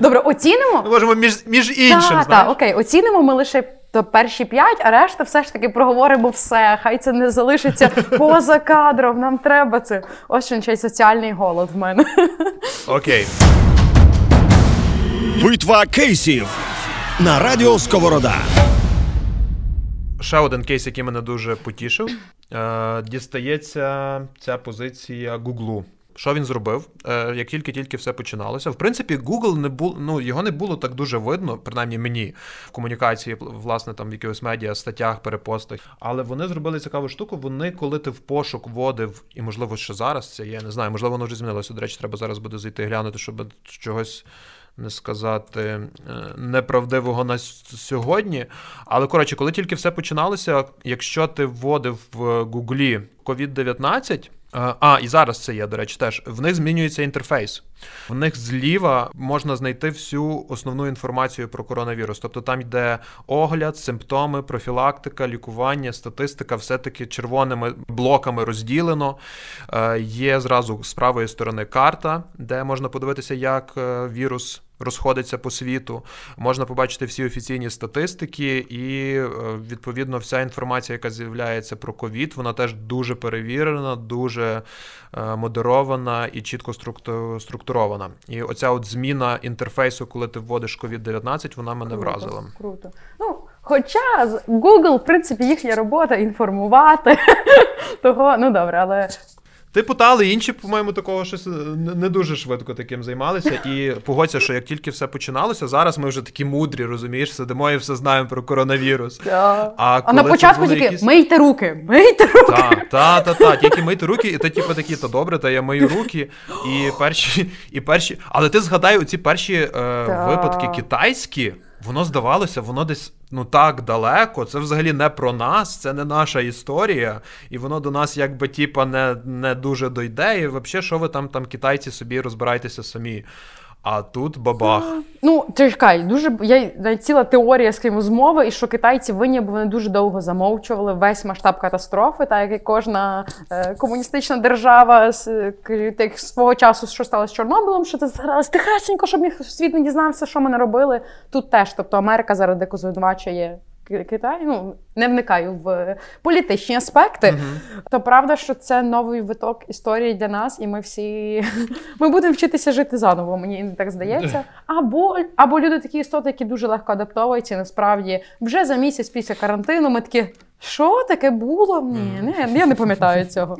Добре, оцінимо? Ми можемо між, між іншим, знаєш. Так, окей, оцінимо ми лише... то перші п'ять, а решта все ж таки проговоримо все. Хай це не залишиться поза кадром, нам треба це. Ось він ще й соціальний голод в мене. Окей. Битва кейсів на Радіо Сковорода. Ще один кейс, який мене дуже потішив. Дістається ця позиція Google. Що він зробив? Як тільки-тільки все починалося. В принципі, Google не було, ну, його не було так дуже видно, принаймні мені, в комунікації, власне, там, в якихось медіа, статтях, перепостах. Але вони зробили цікаву штуку. Вони, коли ти в пошук вводив, і, можливо, що зараз це, я не знаю, можливо, воно вже змінилося. До речі, треба зараз буде зайти глянути, щоб чогось не сказати неправдивого на сьогодні. Але, коротше, коли тільки все починалося, якщо ти вводив в Гуглі ковід дев'ятнадцять, а, і зараз це є, до речі, теж. В них змінюється інтерфейс. В них зліва можна знайти всю основну інформацію про коронавірус. Тобто там йде огляд, симптоми, профілактика, лікування, статистика. Все-таки червоними блоками розділено. Є зразу з правої сторони карта, де можна подивитися, як вірус розходиться по світу. Можна побачити всі офіційні статистики і, відповідно, вся інформація, яка з'являється про ковід, вона теж дуже перевірена, дуже модерована і чітко структурована. І оця от зміна інтерфейсу, коли ти вводиш ковід дев'ятнадцять, вона мене круто, вразила. Круто. Ну, хоча Google, в принципі, їхня робота інформувати того, ну добре, але... Типу, та, але інші, по-моєму, такого щось не дуже швидко таким займалися. І погодься, що як тільки все починалося, зараз ми вже такі мудрі, розумієш, сидимо і все знаємо про коронавірус. Yeah. А, а на початку тільки якісь... мийте руки, мийте руки. Так, та, та, та, тільки мийте руки, і ти типу такі, та добре, та я мию руки. І перші, і перші... Але ти згадай, оці перші е, yeah. випадки китайські, воно здавалося, воно десь... ну так далеко, це взагалі не про нас, це не наша історія, і воно до нас якби тіпа не, не дуже дойде, і взагалі, що ви там, там китайці собі розбирайтеся самі. А тут бабах. Ну, чекай, дуже я ціла теорія, скажімо, змови, і що китайці винні, бо вони дуже довго замовчували весь масштаб катастрофи, так як і кожна е, комуністична держава з так, свого часу, що сталося з Чорнобилем, що це старалось тихесенько, щоб ніхто світ не дізнався, що ми не робили. Тут теж, тобто Америка зараз дико звинувачує Китай, ну, не вникаю в політичні аспекти, uh-huh. то правда, що це новий виток історії для нас, і ми всі, ми будемо вчитися жити заново, мені так здається. Або, або люди такі істоти, які дуже легко адаптовуються, насправді, вже за місяць після карантину ми такі, що таке було? Ні, ні, я не пам'ятаю цього.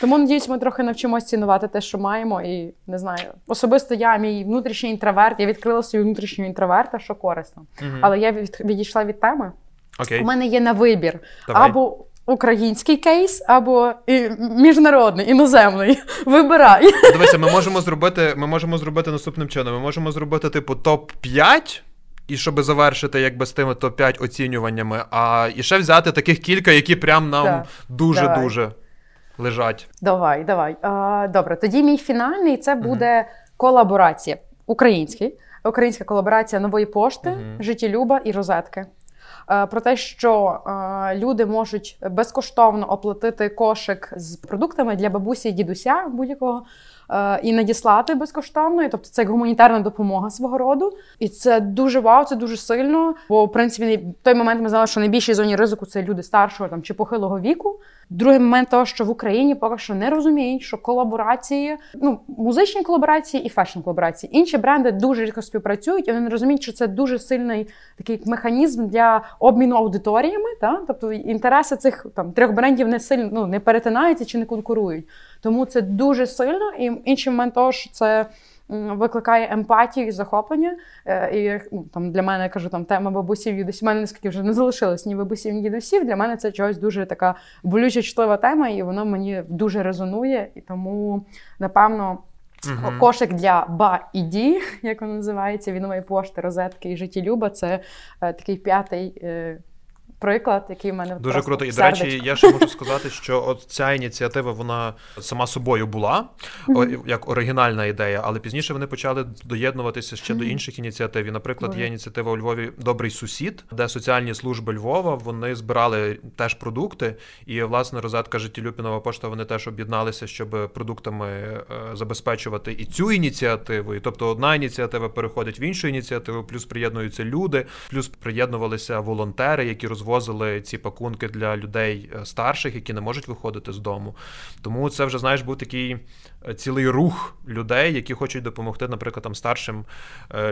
Тому, надіюсь, ми трохи навчимося цінувати те, що маємо, і не знаю. Особисто я, мій внутрішній інтроверт, я відкрила свою внутрішню інтроверта, що корисно. Mm-hmm. Але я від, відійшла від теми. Okay. У мене є на вибір. Давай. Або український кейс, або міжнародний, іноземний. Вибирай. Дивися, ми можемо зробити, ми можемо зробити наступним чином. Ми можемо зробити, типу, топ п'ять. І щоб завершити якби з тими топ п'ять оцінюваннями, а і ще взяти таких кілька, які прям нам дуже-дуже да. лежать. Давай, давай. А, добре, тоді мій фінальний, це буде uh-huh. колаборація. Український. Українська колаборація Нової Пошти, uh-huh. Життєлюба і Розетки. Про те, що е, люди можуть безкоштовно оплатити кошик з продуктами для бабусі і дідуся будь-якого е, і надіслати безкоштовно. І, тобто це як гуманітарна допомога свого роду. І це дуже вау, це дуже сильно. Бо, в принципі, в той момент ми знали, що найбільшій зоні ризику – це люди старшого там, чи похилого віку. Другий момент того, що в Україні поки що не розуміють, що колаборації, ну, музичні колаборації і фешн-колаборації. Інші бренди дуже рідко співпрацюють, і вони не розуміють, що це дуже сильний такий механізм для обміну аудиторіями, та? Тобто інтереси цих там, трьох брендів не сильно ну, не перетинаються чи не конкурують. Тому це дуже сильно, і інший момент того, що це викликає емпатію і захоплення. І ну, там, для мене, я кажу, там, тема бабусів і дідусів, у мене наскільки вже не залишилось ні бабусів, ні дідусів, для мене це чогось дуже така болюча, чутлива тема, і воно мені дуже резонує, і тому, напевно, угу. кошик для ба і ді, як воно називається, від Нової Пошти, Розетки і Життєлюба, це е, такий п'ятий е, приклад, який в мене дуже круто. І, до речі, я ще можу сказати, що от ця ініціатива, вона сама собою була, mm-hmm. як оригінальна ідея, але пізніше вони почали доєднуватися ще mm-hmm. до інших ініціатив. І, наприклад, є ініціатива у Львові «Добрий сусід», де соціальні служби Львова, вони збирали теж продукти, і, власне, розетка життєлюб і Нова Пошта, вони теж об'єдналися, щоб продуктами забезпечувати і цю ініціативу. І, тобто, одна ініціатива переходить в іншу ініціативу, плюс приєднуються люди, плюс приєднувалися волонтери, які розвозили ці пакунки для людей старших, які не можуть виходити з дому. Тому це вже, знаєш, був такий цілий рух людей, які хочуть допомогти, наприклад, там старшим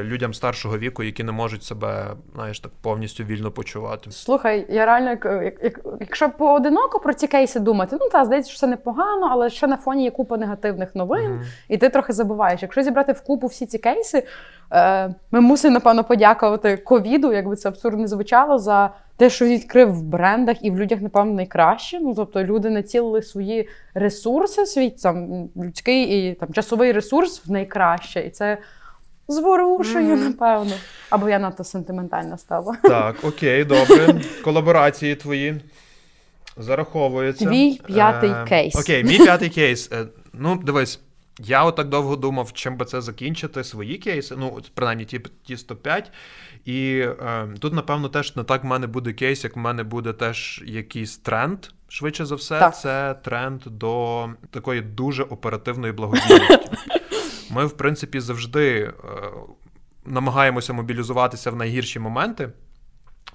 людям старшого віку, які не можуть себе, знаєш, так повністю вільно почувати. Слухай, я реально, як, як, якщо поодиноко про ці кейси думати, ну та, здається, що це непогано, але ще на фоні є купа негативних новин, mm-hmm. і ти трохи забуваєш. Якщо зібрати вкупу всі ці кейси, е, ми мусимо, напевно, подякувати ковіду, якби це абсурдно не звучало, за те, що відкрив в брендах і в людях, напевно, найкраще. Ну, тобто люди націлили свої ресурси, свій там людський і там часовий ресурс в найкраще. І це зворушує, mm-hmm. напевно. Або я надто сентиментальна стала. Так, окей, добре. Колаборації твої зараховуються. Твій п'ятий е, кейс. Окей, мій п'ятий кейс. Е, ну, дивись. Я отак довго думав, чим би це закінчити, свої кейси, ну, принаймні ті, ті сто п'ять, і е, тут, напевно, теж не так в мене буде кейс, як в мене буде теж якийсь тренд, швидше за все, так. Це тренд до такої дуже оперативної благодійності. Ми, в принципі, завжди е, намагаємося мобілізуватися в найгірші моменти,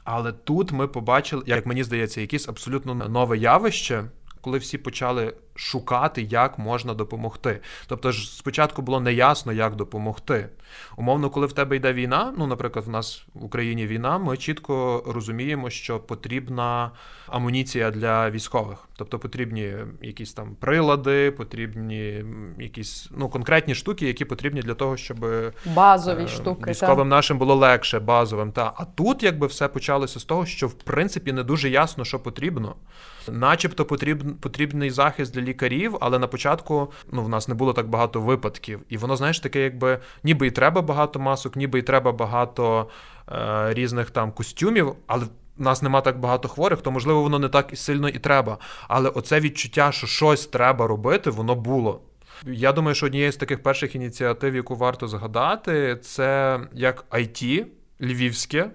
але тут ми побачили, як мені здається, якесь абсолютно нове явище, коли всі почали шукати, як можна допомогти. Тобто ж спочатку було неясно, як допомогти. Умовно, коли в тебе йде війна, ну, наприклад, в нас в Україні війна, ми чітко розуміємо, що потрібна амуніція для військових. Тобто потрібні якісь там прилади, потрібні якісь, ну, конкретні штуки, які потрібні для того, щоб базові е- штуки, військовим та. Нашим було легше, базовим. Та. А тут якби все почалося з того, що в принципі не дуже ясно, що потрібно. Начебто потріб, потрібний захист для лікарів, але на початку, ну, в нас не було так багато випадків. І воно, знаєш, таке якби, ніби і треба багато масок, ніби і треба багато е, різних там костюмів, але в нас нема так багато хворих, то, можливо, воно не так сильно і треба. Але оце відчуття, що щось треба робити, воно було. Я думаю, що однією з таких перших ініціатив, яку варто згадати, це як ай ті, львівське,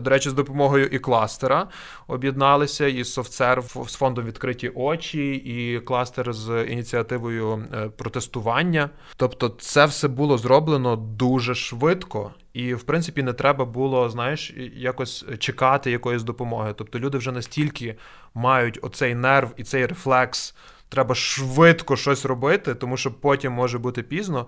до речі, з допомогою і кластера об'єдналися, і SoftServe з фондом «Відкриті очі», і кластер з ініціативою протестування. Тобто це все було зроблено дуже швидко. І, в принципі, не треба було, знаєш, якось чекати якоїсь допомоги. Тобто люди вже настільки мають оцей нерв і цей рефлекс, треба швидко щось робити, тому що потім може бути пізно,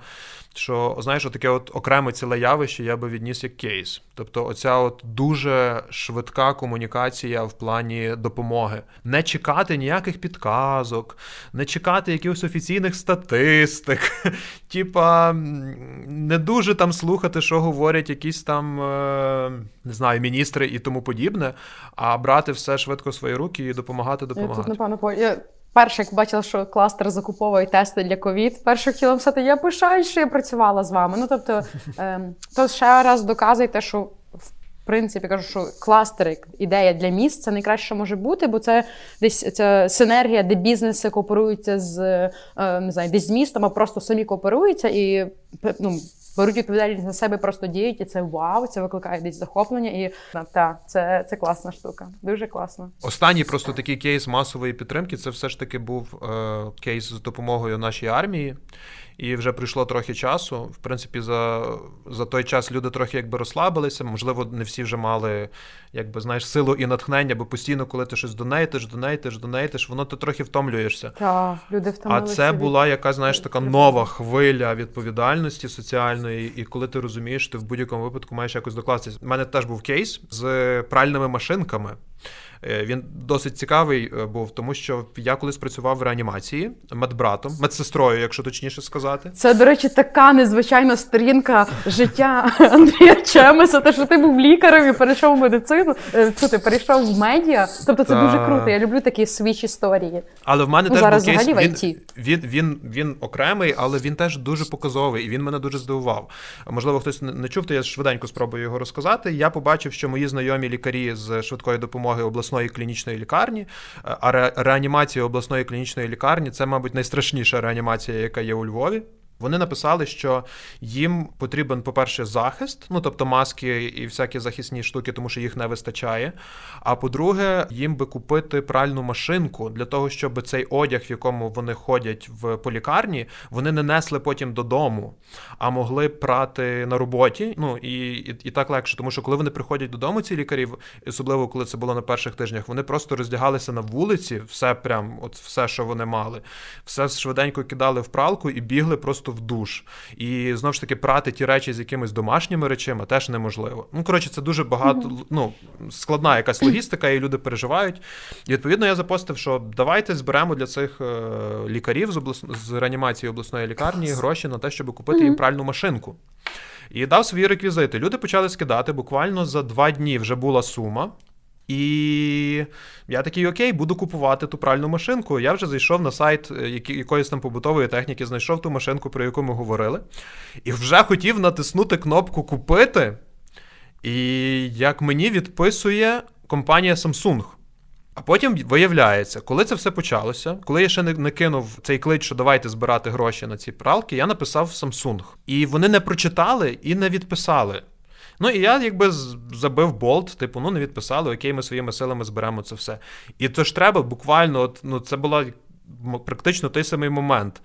що, знаєш, отаке от окреме ціле явище я би відніс як кейс. Тобто оця от дуже швидка комунікація в плані допомоги. Не чекати ніяких підказок, не чекати якихось офіційних статистик, типа не дуже там слухати, що говорять якісь там, не знаю, міністри і тому подібне, а брати все швидко в свої руки і допомагати, допомагати. Я тут, напевно, я... Перше, як бачила, що кластер закуповує тести для ковід, перше хотіла писати, я пишаюсь, що я працювала з вами. Ну, тобто, ем, то ще раз доказує те, що, в принципі, кажу, що кластер, ідея для міст, це найкраще, що може бути, бо це десь ця синергія, де бізнеси кооперуються з, ем, не знаю, десь з містом, а просто самі кооперуються і, ну, беруть відповідальність на себе, просто діють, і це вау, це викликає десь захоплення, і та, це, це класна штука, дуже класно. Останній просто такий кейс масової підтримки, це все ж таки був е, кейс з допомогою нашій армії, і вже прийшло трохи часу, в принципі, за, за той час люди трохи якби розслабилися, можливо, не всі вже мали, якби, знаєш, силу і натхнення, бо постійно, коли ти щось донейтиш, донейтиш, донейтиш, воно ти трохи втомлюєшся. Так, люди втомилися. А це була якась, знаєш, така нова хвиля відповідальності соціальної, і коли ти розумієш, ти в будь-якому випадку маєш якось докластися. У мене теж був кейс з пральними машинками. Він досить цікавий був, тому що я колись працював в реанімації медбратом, медсестрою, якщо точніше сказати. Це, до речі, така незвичайна сторінка життя Андрія Чемеса, те, що ти був лікарем і перейшов в медицину, що ти перейшов в медіа. Тобто це Та... дуже круто, я люблю такі свіч історії. Але в мене ну, теж був кейс, він, він, він, він, він окремий, але він теж дуже показовий, і він мене дуже здивував. Можливо, хтось не чув, то я швиденько спробую його розказати. Я побачив, що мої знайомі лікарі з швидкої допомоги обласної обласної клінічної лікарні, а ре- реанімація обласної клінічної лікарні – це, мабуть, найстрашніша реанімація, яка є у Львові. Вони написали, що їм потрібен, по-перше, захист, ну, тобто маски і всякі захисні штуки, тому що їх не вистачає. А по-друге, їм би купити пральну машинку для того, щоб цей одяг, в якому вони ходять в полікарні, вони не несли потім додому, а могли прати на роботі, ну, і, і, і так легше. Тому що, коли вони приходять додому, ці лікарі, особливо, коли це було на перших тижнях, вони просто роздягалися на вулиці, все прям, от все, що вони мали, все швиденько кидали в пралку і бігли просто в душ. І, знову ж таки, прати ті речі з якимись домашніми речами теж неможливо. Ну, коротше, це дуже багато, ну, складна якась логістика, і люди переживають. І, відповідно, я запостив, що давайте зберемо для цих лікарів з, облас... з реанімації обласної лікарні гроші на те, щоб купити їм пральну машинку. І дав свої реквізити. Люди почали скидати, буквально за два дні вже була сума. І я такий, окей, буду купувати ту пральну машинку. Я вже зайшов на сайт якоїсь там побутової техніки, знайшов ту машинку, про яку ми говорили. І вже хотів натиснути кнопку «Купити». І як мені відписує компанія Samsung. А потім виявляється, коли це все почалося, коли я ще не, не кинув цей клич, що давайте збирати гроші на ці пралки, я написав Samsung. І вони не прочитали і не відписали. Ну, і я, якби, забив болт, типу, ну, не відписали, окей, ми своїми силами зберемо це все. І то ж треба буквально, от, ну, це було практично той самий момент.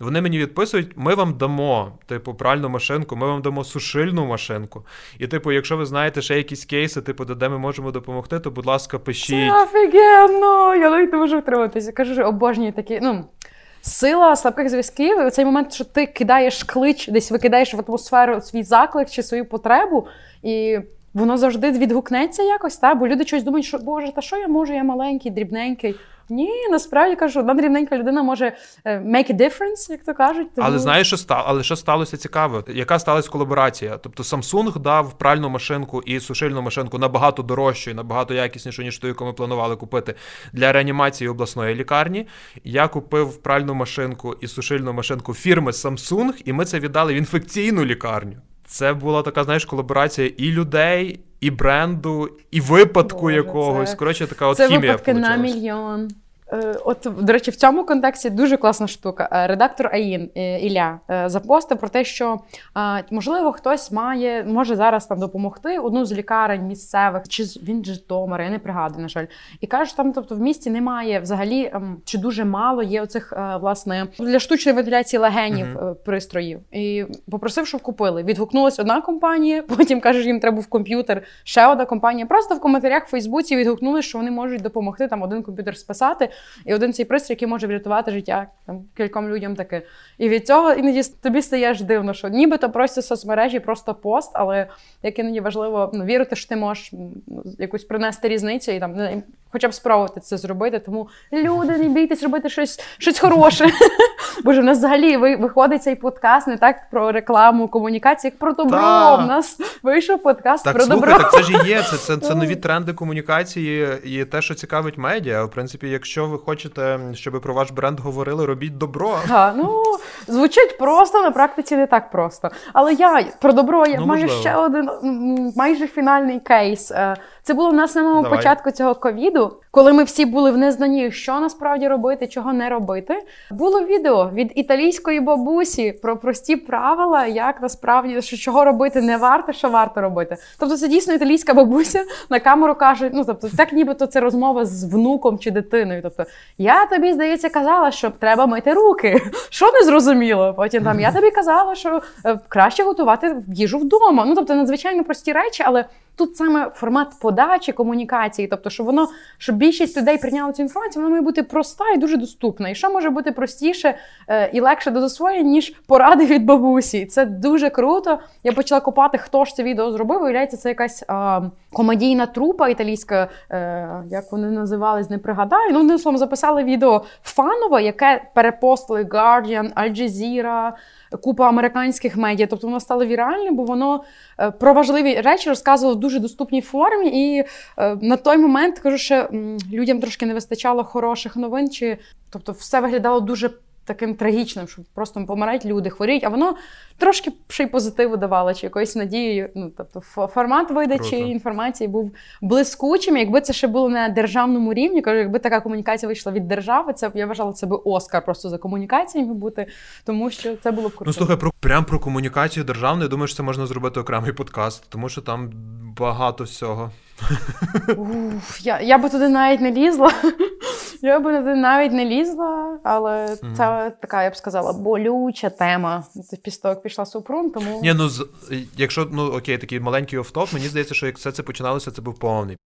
Вони мені відписують, ми вам дамо, типу, пральну машинку, ми вам дамо сушильну машинку. І, типу, якщо ви знаєте ще якісь кейси, типу, де ми можемо допомогти, то, будь ласка, пишіть. Це офігенно! Я навіть не можу втриматися. Кажу, що обожнюю такі, ну... Сила слабких зв'язків, і цей момент, що ти кидаєш клич, десь викидаєш в атмосферу свій заклик чи свою потребу, і воно завжди відгукнеться якось, та? Бо люди щось думають, що «Боже, та що я можу, я маленький, дрібненький». Ні, насправді, кажу, одна дрібненька людина може make a difference, як то кажуть. Тому... Але знаєш, що стало, але що сталося цікаве? Яка сталася колаборація? Тобто Samsung дав пральну машинку і сушильну машинку набагато дорожчу і набагато якіснішу, ніж ту, яку ми планували купити для реанімації обласної лікарні. Я купив пральну машинку і сушильну машинку фірми Samsung, і ми це віддали в інфекційну лікарню. Це була така, знаєш, колаборація і людей, і бренду, і випадку Боже, якогось. Це... Коротше, така от це хімія випадки получилась. На мільйон. От, до речі, в цьому контексті дуже класна штука. Редактор АІН Ілля запостив про те, що, можливо, хтось має, може зараз там допомогти одну з лікарень місцевих, чи він з Житомира, я не пригадую, на жаль. І каже, там, тобто, в місті немає взагалі, чи дуже мало є оцих, власне, для штучної вентиляції легенів mm-hmm. пристроїв. І попросив, щоб купили. Відгукнулась одна компанія, потім, каже, їм треба був комп'ютер, ще одна компанія. Просто в коментарях в Фейсбуці відгукнулися, що вони можуть допомогти, там, один комп'ютер списати. І один цей пристрій, який може врятувати життя там, кільком людям таке. І від цього іноді тобі стає ж дивно, що нібито просто соцмережі, просто пост, але як іноді важливо ну, вірити, що ти можеш якусь принести різницю і там, не, хоча б спробувати це зробити. Тому люди, не бійтесь робити щось, щось хороше. Боже, в нас взагалі виходить цей подкаст не так про рекламу, комунікації, як про добро. У нас вийшов подкаст про добро. Так, це ж і є, це нові тренди комунікації і те, що цікавить медіа. В принципі, якщо ви хочете, щоб про ваш бренд говорили, робіть добро. А, ну, звучить просто, на практиці не так просто. Але я про добро, я ну, маю можливо. ще один майже фінальний кейс. Це було в нас на самому Давай. початку цього ковіду, коли ми всі були в незнанні, що насправді робити, чого не робити. Було відео від італійської бабусі про прості правила, як насправді, що чого робити не варто, що варто робити. Тобто це дійсно італійська бабуся на камеру каже, ну, тобто так нібито це розмова з внуком чи дитиною. Тобто, я тобі, здається, казала, що треба мити руки. Що не зрозуміло? Потім там, я тобі казала, що краще готувати їжу вдома. Ну, тобто, надзвичайно прості речі, але тут саме формат подачі, комунікації. Тобто, щоб воно, щоб більшість людей прийняла цю інформацію, вона має бути проста і дуже доступна. І що може бути простіше і легше до засвоєння, ніж поради від бабусі. Це дуже круто. Я почала копати, хто ж це відео зробив. Виявляється, це якась а, комедійна трупа італійська, а, як вони називались, не пригадаю. Ну, одним словом, записали відео фанове, яке перепостили Guardian, Al Jazeera, купа американських медіа. Тобто воно стало віральним, бо воно про важливі речі розказувало в дуже доступній формі. І е, на той момент, кажу, що людям трошки не вистачало хороших новин, чи тобто все виглядало дуже таким трагічним, що просто помирають люди, хворіють, а воно трошки ще й позитиву давало, чи якоїсь надії, ну, тобто формат видачі інформації був блискучим. Якби це ще було на державному рівні, якби така комунікація вийшла від держави, це б, я вважала, це би Оскар просто за комунікаціями бути, тому що це було б круто. Ну, слухай, про, прям про комунікацію державну, я думаю, що це можна зробити окремий подкаст, тому що там багато всього. Уф, я, я би туди навіть не лізла. Я би туди навіть не лізла, але mm-hmm. це така, я б сказала, болюча тема. Після того, як пішла Супрун, тому... Ні, ну, з, якщо, ну, окей, такий маленький офтоп, мені здається, що як все це починалося, це був повний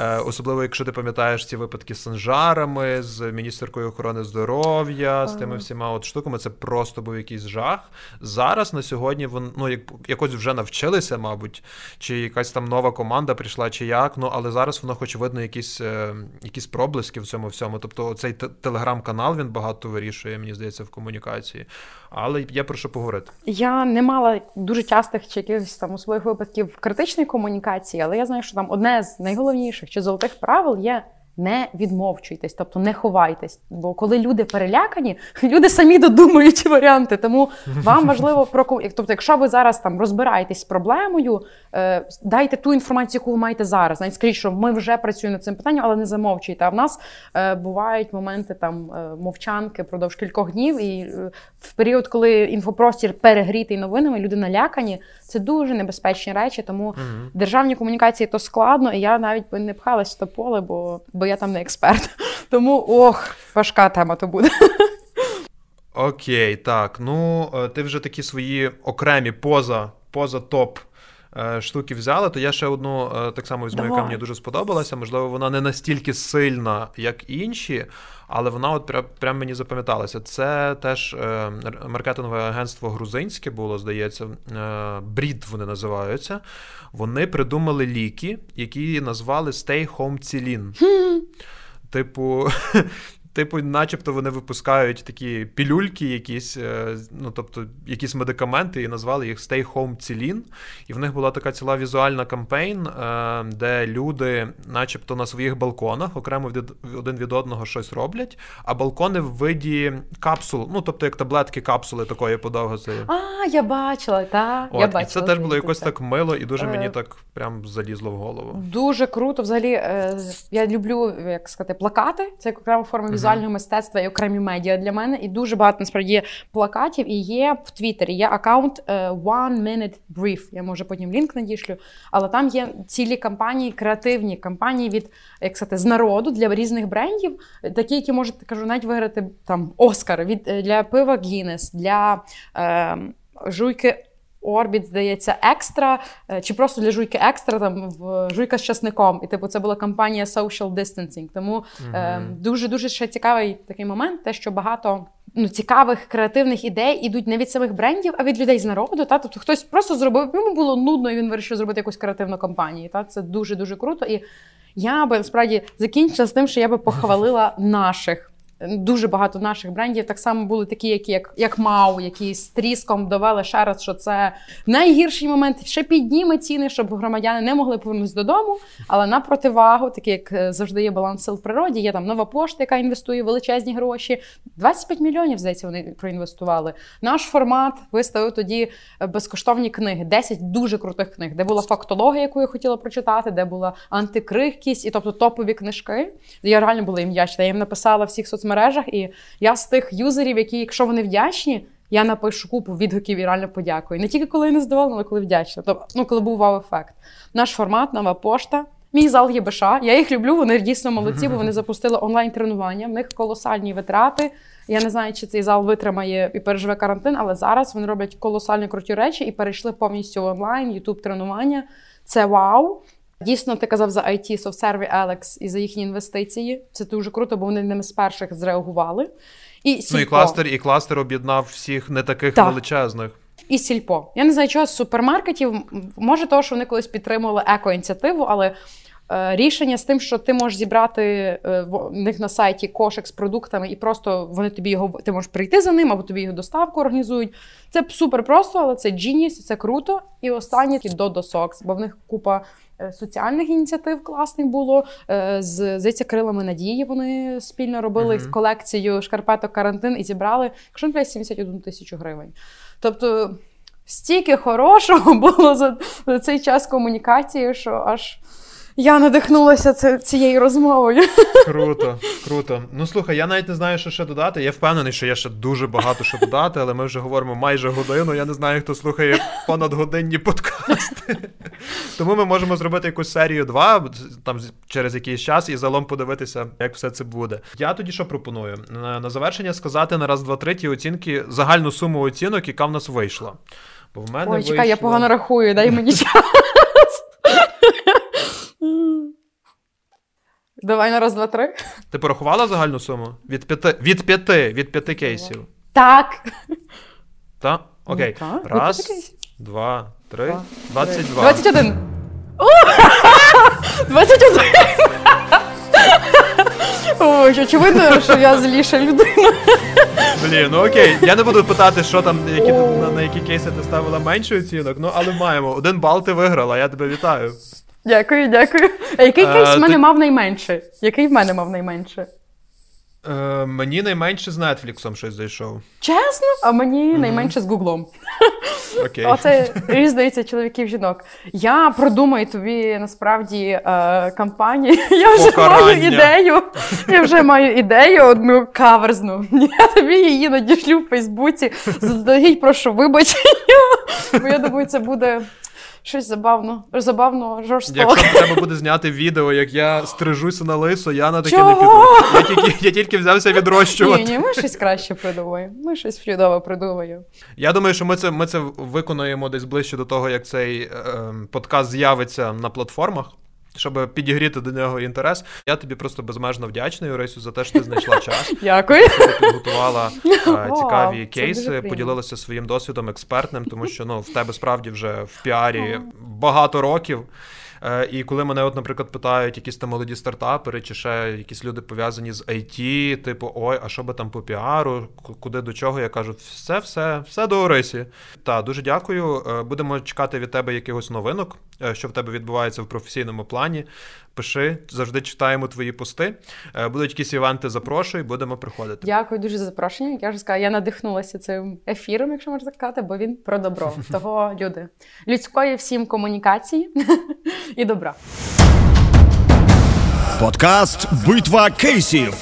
Е, особливо, якщо ти пам'ятаєш ці випадки з санжарами, з міністеркою охорони здоров'я, з тими всіма от штуками, це просто був якийсь жах. Зараз, на сьогодні, вон, ну, як, якось вже навчилися, мабуть, чи якась там нова команда прийшла, чи як, ну, але зараз воно хоч видно якісь, е, якісь проблиски в цьому всьому. Тобто цей телеграм-канал, він багато вирішує, мені здається, в комунікації. Але я прошу поговорити. Я не мала дуже частих чи якихось там у своїх випадків критичної комунікації, але я знаю, що там одне з найголовніших чи золотих правил є: не відмовчуйтесь, тобто не ховайтесь. Бо коли люди перелякані, люди самі додумують варіанти. Тому вам важливо про тобто, якщо ви зараз там розбираєтесь з проблемою, е, дайте ту інформацію, яку ви маєте зараз. Навіть скажіть, що ми вже працюємо над цим питанням, але не замовчуйте. А в нас е, бувають моменти там е, мовчанки продовж кількох днів, і е, в період, коли інфопростір перегрітий новинами, люди налякані. Це дуже небезпечні речі. Тому mm-hmm. державні комунікації то складно, і я навіть не пхалась в то поле, бо. Бо я там не експерт. Тому, ох, важка тема то буде. Окей, так. Ну, ти вже такі свої окремі поза, поза топ штуки взяла, то я ще одну так само візьму, яка мені дуже сподобалася. Можливо, вона не настільки сильна, як інші, але вона от прям, прям мені запам'яталася. Це теж е, маркетингове агентство грузинське було, здається, Bird вони називаються. Вони придумали ліки, які назвали Stay Home Цілін. Типу... Типу, начебто вони випускають такі пілюльки якісь, ну, тобто, якісь медикаменти, і назвали їх Stay Home Цілін. І в них була така ціла візуальна кампейн, де люди начебто на своїх балконах окремо від, один від одного щось роблять, а балкони в виді капсул, ну, тобто, як таблетки, капсули такої подовгості. А, я бачила, так. От, я бачила, і це теж було якось так мило, і дуже е... мені так прям залізло в голову. Дуже круто. Взагалі, е... я люблю, як сказати, плакати. Це як окрема форма візуальна. Візуального мистецтва і окремі медіа для мене. І дуже багато, насправді, є плакатів. І є в Твіттері, є аккаунт One Minute Brief. Я, може, потім лінк надішлю. Але там є цілі кампанії, креативні кампанії від, як сказати, з народу для різних брендів. Такі, які можуть, кажу, навіть виграти там Оскар від, для пива Guinness, для е, жуйки Орбіт, здається, Екстра, чи просто для жуйки Екстра, там, в жуйка з часником. І, типу, це була кампанія Social Distancing. Тому mm-hmm. е, дуже-дуже ще цікавий такий момент, те, що багато ну, цікавих, креативних ідей ідуть не від самих брендів, а від людей з народу. Та? Тобто хтось просто зробив, йому було нудно, і він вирішив зробити якусь креативну кампанію. Та? Це дуже-дуже круто. І я би, насправді, закінчила з тим, що я би похвалила наших. Дуже багато наших брендів так само були такі, які, як, як Мау, які з тріском довели ще раз, що це найгірший момент, ще підніме ціни, щоб громадяни не могли повернутися додому, але на противагу, такі як завжди є баланс сил в природі, є там Нова Пошта, яка інвестує величезні гроші, двадцять п'ять мільйонів, здається, вони проінвестували. Наш формат виставив тоді безкоштовні книги, десять дуже крутих книг, де була фактологія, яку я хотіла прочитати, де була антикрихкість, і тобто топові книжки. Я реально була їм вдячна, я їм написала всіх соцмережах, мережах, і я з тих юзерів, які, якщо вони вдячні, я напишу купу відгуків і реально подякую. Не тільки коли я не здивована, але коли вдячна. Тобто, ну, коли був вау-ефект. Наш формат, Нова Пошта, мій зал ЄБШ, я їх люблю, вони дійсно молодці, бо вони запустили онлайн-тренування, в них колосальні витрати. Я не знаю, чи цей зал витримає і переживе карантин, але зараз вони роблять колосально круті речі і перейшли повністю в онлайн, ютуб-тренування. Це вау. Дійсно, ти казав за ай ті, SoftServe, Alex і за їхні інвестиції. Це дуже круто, бо вони ними з перших зреагували. І Сільпо. Ну і кластер, і кластер об'єднав всіх не таких так. величезних. І Сільпо. Я не знаю, чого з супермаркетів. Може того, що вони колись підтримували еко-ініціативу, але рішення з тим, що ти можеш зібрати в них на сайті кошик з продуктами, і просто вони тобі його, ти можеш прийти за ним, або тобі його доставку організують. Це супер просто, але це genius, це круто. І останнє – Додосокс, бо в них купа соціальних ініціатив класних було. З Зиця Крилами Надії вони спільно робили uh-huh. колекцію шкарпеток карантин і зібрали, якщо не плясь, сімдесят одну тисячу гривень. Тобто стільки хорошого було за, за цей час комунікації, що аж я надихнулася це, цією розмовою. Круто, круто. Ну, слухай, я навіть не знаю, що ще додати. Я впевнений, що є ще дуже багато що додати, але ми вже говоримо майже годину. Я не знаю, хто слухає понадгодинні подкасти. Тому ми можемо зробити якусь серію два, там, через якийсь час, і залом подивитися, як все це буде. Я тоді що пропоную? На завершення сказати на раз, два, три ті оцінки, загальну суму оцінок, яка в нас вийшла. Бо в мене Ой, вийшло... чекай, я погано рахую, дай мені час. Давай на раз, два, три. Ти порахувала загальну суму? Від п'яти, від п'яти, від п'яти кейсів. Так. Та? Окей. Ну, та. Раз, два, три, два, двадцять два. Двадцять один. Двадцять один. Ой, очевидно, що я зліша людина. Блін, ну окей. Я не буду питати, що там, які, на, на які кейси ти ставила менше оцінок, ну але маємо. Один бал ти виграла, я тебе вітаю. Дякую, дякую. А який кейс а, в мене ти... мав найменше? Який в мене мав найменше? Е, мені найменше з Netflix щось зайшов. Чесно? А мені mm-hmm. найменше з Google. Окей. Оце різниця чоловіків-жінок. Я продумаю тобі, насправді, е, кампанії. Я вже Покарання. маю ідею. Я вже маю ідею одну каверзну. Я тобі її надішлю в Фейсбуці. Зададіть, прошу, вибачення. Бо я думаю, це буде... Щось забавно, забавно, жорстоко. Якщо треба буде зняти відео, як я стрижуся на лисо, я на таке Чого? не піду. Я тільки, я тільки взявся відрощувати. Ні, ні, ми щось краще придумаємо. Ми щось чудово придумаємо. Я думаю, що ми це, ми це виконуємо десь ближче до того, як цей е, подкаст з'явиться на платформах, щоб підігріти до нього інтерес. Я тобі просто безмежно вдячний, Орисю, за те, що ти знайшла час. Дякую. Що ти підготувала uh, цікаві кейси, поділилася своїм досвідом експертним, тому що ну, в тебе справді вже в піарі багато років. Uh, і коли мене, от, наприклад, питають якісь там молоді стартапери чи ще якісь люди пов'язані з ай ті, типу, ой, а що би там по піару, куди до чого, я кажу, все, все, все до Орисі. Та, дуже дякую. Будемо чекати від тебе якихось новинок, що в тебе відбувається в професійному плані. Пиши, завжди читаємо твої пости. Будуть якісь івенти, запрошуй, будемо приходити. Дякую дуже за запрошення. Я вже сказала, я надихнулася цим ефіром, якщо можна так сказати, бо він про добро. Того, люди, людської всім комунікації і добра. Подкаст «Битва кейсів»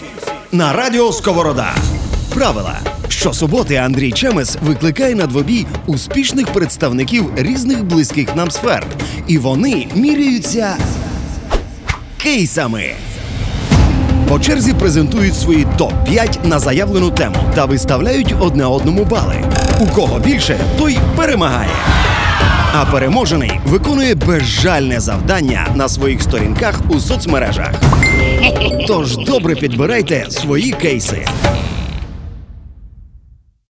на радіо Сковорода. Правила. Щосуботи Андрій Чемес викликає на двобій успішних представників різних близьких нам сфер. І вони міряються... кейсами. По черзі презентують свої топ п'ять на заявлену тему та виставляють одне одному бали. У кого більше, той перемагає. А переможений виконує безжальне завдання на своїх сторінках у соцмережах. Тож добре підбирайте свої кейси.